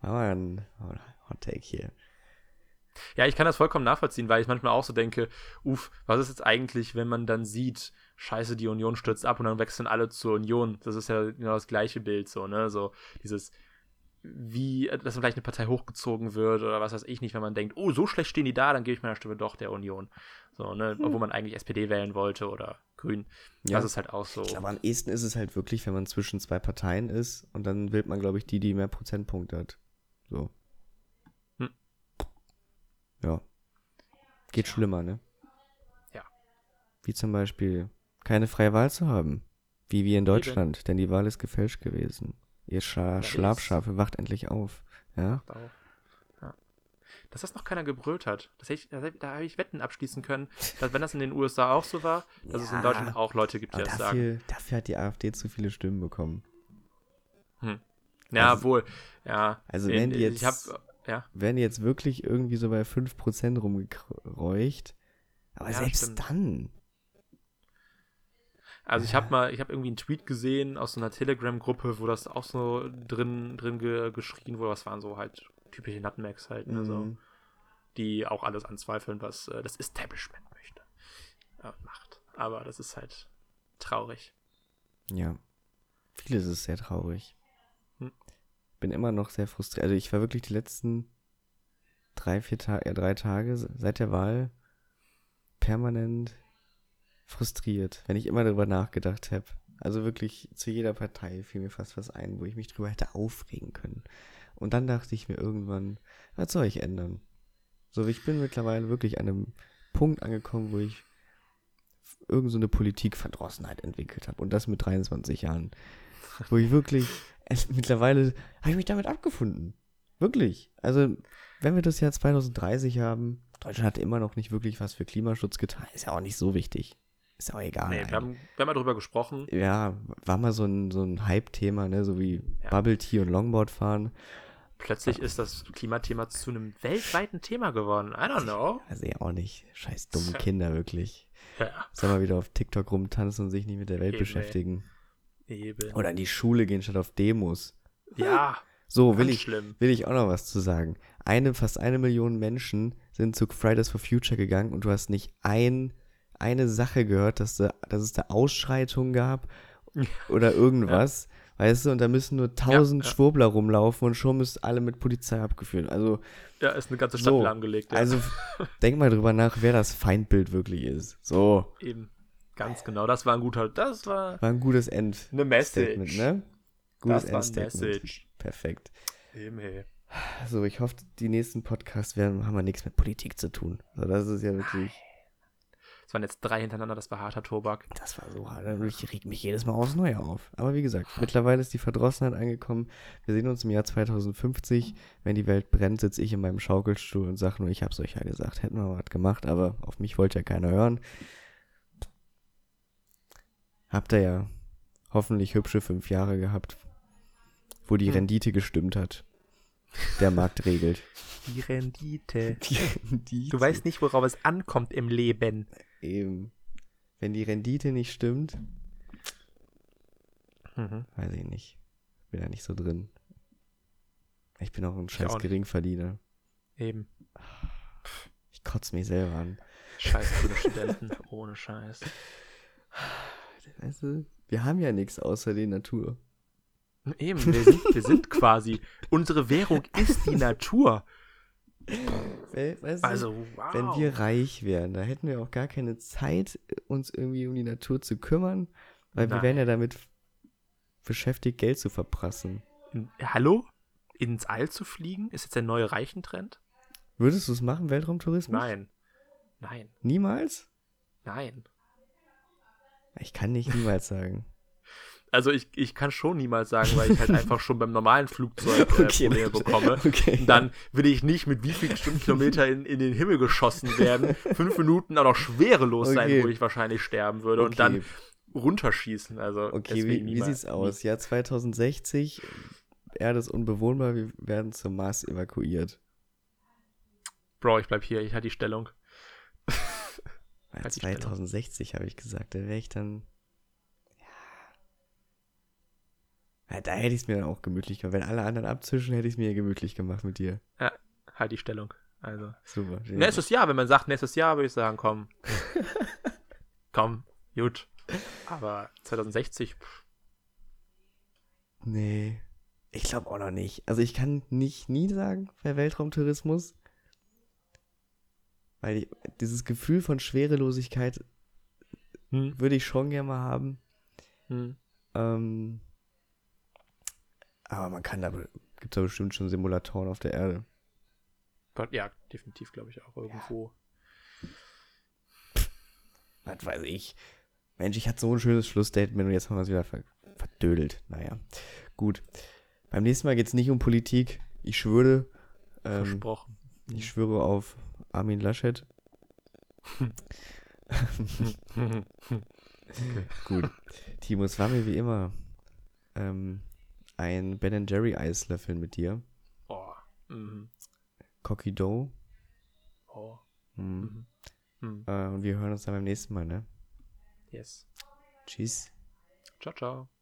Machen wir einen Hot Take hier. Ja, ich kann das vollkommen nachvollziehen, weil ich manchmal auch so denke, uff, was ist jetzt eigentlich, wenn man dann sieht, scheiße, die Union stürzt ab und dann wechseln alle zur Union. Das ist ja genau das gleiche Bild, so, ne, so dieses, wie, dass vielleicht eine Partei hochgezogen wird oder was weiß ich nicht, wenn man denkt, oh, so schlecht stehen die da, dann gebe ich meiner Stimme doch der Union. So, ne, hm. obwohl man eigentlich S P D wählen wollte oder Grün. Ja. Das ist halt auch so. Ich glaube, am ehesten ist es halt wirklich, wenn man zwischen zwei Parteien ist und dann wählt man, glaube ich, die, die mehr Prozentpunkte hat. So. Ja. Geht schlimmer, ne? Ja. Wie zum Beispiel keine freie Wahl zu haben. Wie wir in Deutschland, Eben. denn die Wahl ist gefälscht gewesen. Ihr Scha- ja, Schlafschafe wacht endlich auf. Ja? Wacht auf. Ja. Dass das noch keiner gebrüllt hat. Das hätte ich, das hätte, da habe ich Wetten abschließen können, dass wenn das in den U S A auch so war, dass ja. es in Deutschland auch Leute gibt, die Aber das dafür, sagen. Dafür hat die A f D zu viele Stimmen bekommen. Hm. Ja, also, wohl. Ja. Also wenn die jetzt... Ich hab, Ja. werden jetzt wirklich irgendwie so bei fünf Prozent rumgeräucht. Aber ja, selbst stimmt. dann. Also ja. ich habe mal, ich habe irgendwie einen Tweet gesehen aus so einer Telegram-Gruppe, wo das auch so drin, drin ge- geschrien wurde. Das waren so halt typische Nutmegs halt, ne, mhm. so, die auch alles anzweifeln, was äh, das Establishment möchte. Äh, macht. Aber das ist halt traurig. Ja. Vieles ist sehr traurig. Hm. Bin immer noch sehr frustriert. Also ich war wirklich die letzten drei, vier Tage, äh, drei Tage seit der Wahl permanent frustriert, wenn ich immer darüber nachgedacht habe. Also wirklich zu jeder Partei fiel mir fast was ein, wo ich mich drüber hätte aufregen können. Und dann dachte ich mir irgendwann, was soll ich ändern? So, ich bin mittlerweile wirklich an einem Punkt angekommen, wo ich irgend so eine Politikverdrossenheit entwickelt habe. Und das mit dreiundzwanzig Jahren. Wo ich wirklich... Mittlerweile habe ich mich damit abgefunden. Wirklich. Also, wenn wir das Jahr zwanzig dreißig haben, Deutschland hat immer noch nicht wirklich was für Klimaschutz getan. Ist ja auch nicht so wichtig. Ist ja auch egal. Nee, wir haben, wir haben mal drüber gesprochen. Ja, war mal so ein, so ein Hype-Thema, ne? So wie ja. Bubble Tea und Longboard fahren. Plötzlich ja. ist das Klimathema zu einem weltweiten Thema geworden. I don't know. Also ja auch nicht. Scheiß dumme Kinder, wirklich. Ja. Sollen wir wieder auf TikTok rumtanzen und sich nicht mit der Welt Eben, beschäftigen. Ey. Eben. Oder in die Schule gehen statt auf Demos. Ja, so will ich, will ich auch noch was zu sagen. Eine, fast eine Million Menschen sind zu Fridays for Future gegangen und du hast nicht ein, eine Sache gehört, dass, da, dass es da Ausschreitungen gab oder irgendwas, ja. weißt du, und da müssen nur tausend ja, ja. Schwurbler rumlaufen und schon müssen alle mit Polizei abgeführt. Also, ja, ist eine ganze Stadt so, lahmgelegt. Ja. Also denk mal drüber nach, wer das Feindbild wirklich ist. So. Eben. Ganz genau, das war ein guter, das war, war ein gutes End. Eine Message. Statement, ne? Gutes Endstatement. Perfekt. Eben, hey. So, ich hoffe, die nächsten Podcasts werden, haben wir nichts mit Politik zu tun. Also das ist ja wirklich... Das waren jetzt drei hintereinander, das war harter Tobak. Das war so hart. Ich reg mich jedes Mal aufs Neue auf. Aber wie gesagt, mittlerweile ist die Verdrossenheit angekommen. Wir sehen uns im Jahr zweitausendfünfzig. Wenn die Welt brennt, sitze ich in meinem Schaukelstuhl und sage nur, ich hab's euch ja gesagt. Hätten wir mal was gemacht, aber auf mich wollte ja keiner hören. Habt ihr ja hoffentlich hübsche fünf Jahre gehabt, wo die hm. Rendite gestimmt hat. Der Markt regelt. Die Rendite. Die Rendite. Du weißt nicht, worauf es ankommt im Leben. Eben. Wenn die Rendite nicht stimmt, mhm. weiß ich nicht. Bin da nicht so drin. Ich bin auch ein scheiß Geringverdiener. Eben. Ich kotze mich selber an. Scheiß gute Studenten, ohne Scheiß. Weißt du, wir haben ja nichts außer die Natur. Eben, wir sind, wir sind quasi, unsere Währung ist die Natur. Weißt du, also, wow. Wenn wir reich wären, da hätten wir auch gar keine Zeit, uns irgendwie um die Natur zu kümmern, weil Nein. wir wären ja damit beschäftigt, Geld zu verprassen. Hallo? Ins All zu fliegen? Ist jetzt der neue Reichen-Trend? Würdest du es machen, Weltraumtourismus? Nein. Nein. Niemals? Nein. Ich kann nicht niemals sagen. Also ich, ich kann schon niemals sagen, weil ich halt einfach schon beim normalen Flugzeug äh, okay, Probleme bekomme. Okay, und dann will ich nicht mit wie vielen Stundenkilometer in, in den Himmel geschossen werden, fünf Minuten auch noch schwerelos okay. sein, wo ich wahrscheinlich sterben würde okay. und dann runterschießen. Also okay, wie, wie sieht's aus? Jahr zweitausendsechzig, Erde ist unbewohnbar, wir werden zum Mars evakuiert. Bro, ich bleib hier, ich halte die Stellung. halt zweitausendsechzig habe ich gesagt, da wäre ich dann... Da hätte ich es mir dann auch gemütlich gemacht. Wenn alle anderen abzischen, hätte ich es mir gemütlich gemacht mit dir. Ja, halt die Stellung. Also. Super. Nächstes Jahr, wenn man sagt, nächstes Jahr, würde ich sagen, komm. komm, gut. Aber zweitausendsechzig. Pff. Nee. Ich glaube auch noch nicht. Also ich kann nicht nie sagen bei Weltraumtourismus, weil ich, dieses Gefühl von Schwerelosigkeit hm. würde ich schon gerne mal haben. Hm. Ähm... Aber man kann da, gibt es da bestimmt schon Simulatoren auf der Erde. Ja, definitiv, glaube ich, auch irgendwo. Ja. Was weiß ich. Mensch, ich hatte so ein schönes Schlussstatement und jetzt haben wir es wieder verdödelt. Naja, gut. Beim nächsten Mal geht es nicht um Politik. Ich schwöre. Ähm, Versprochen. Ich schwöre auf Armin Laschet. Gut. Timo, es war mir wie immer. Ähm... Ein Ben and Jerry Eislöffel mit dir. Oh. Mhm. Cocky Dough. Oh. Mhm. Mhm. Äh, und wir hören uns dann beim nächsten Mal, ne? Yes. Tschüss. Ciao, ciao.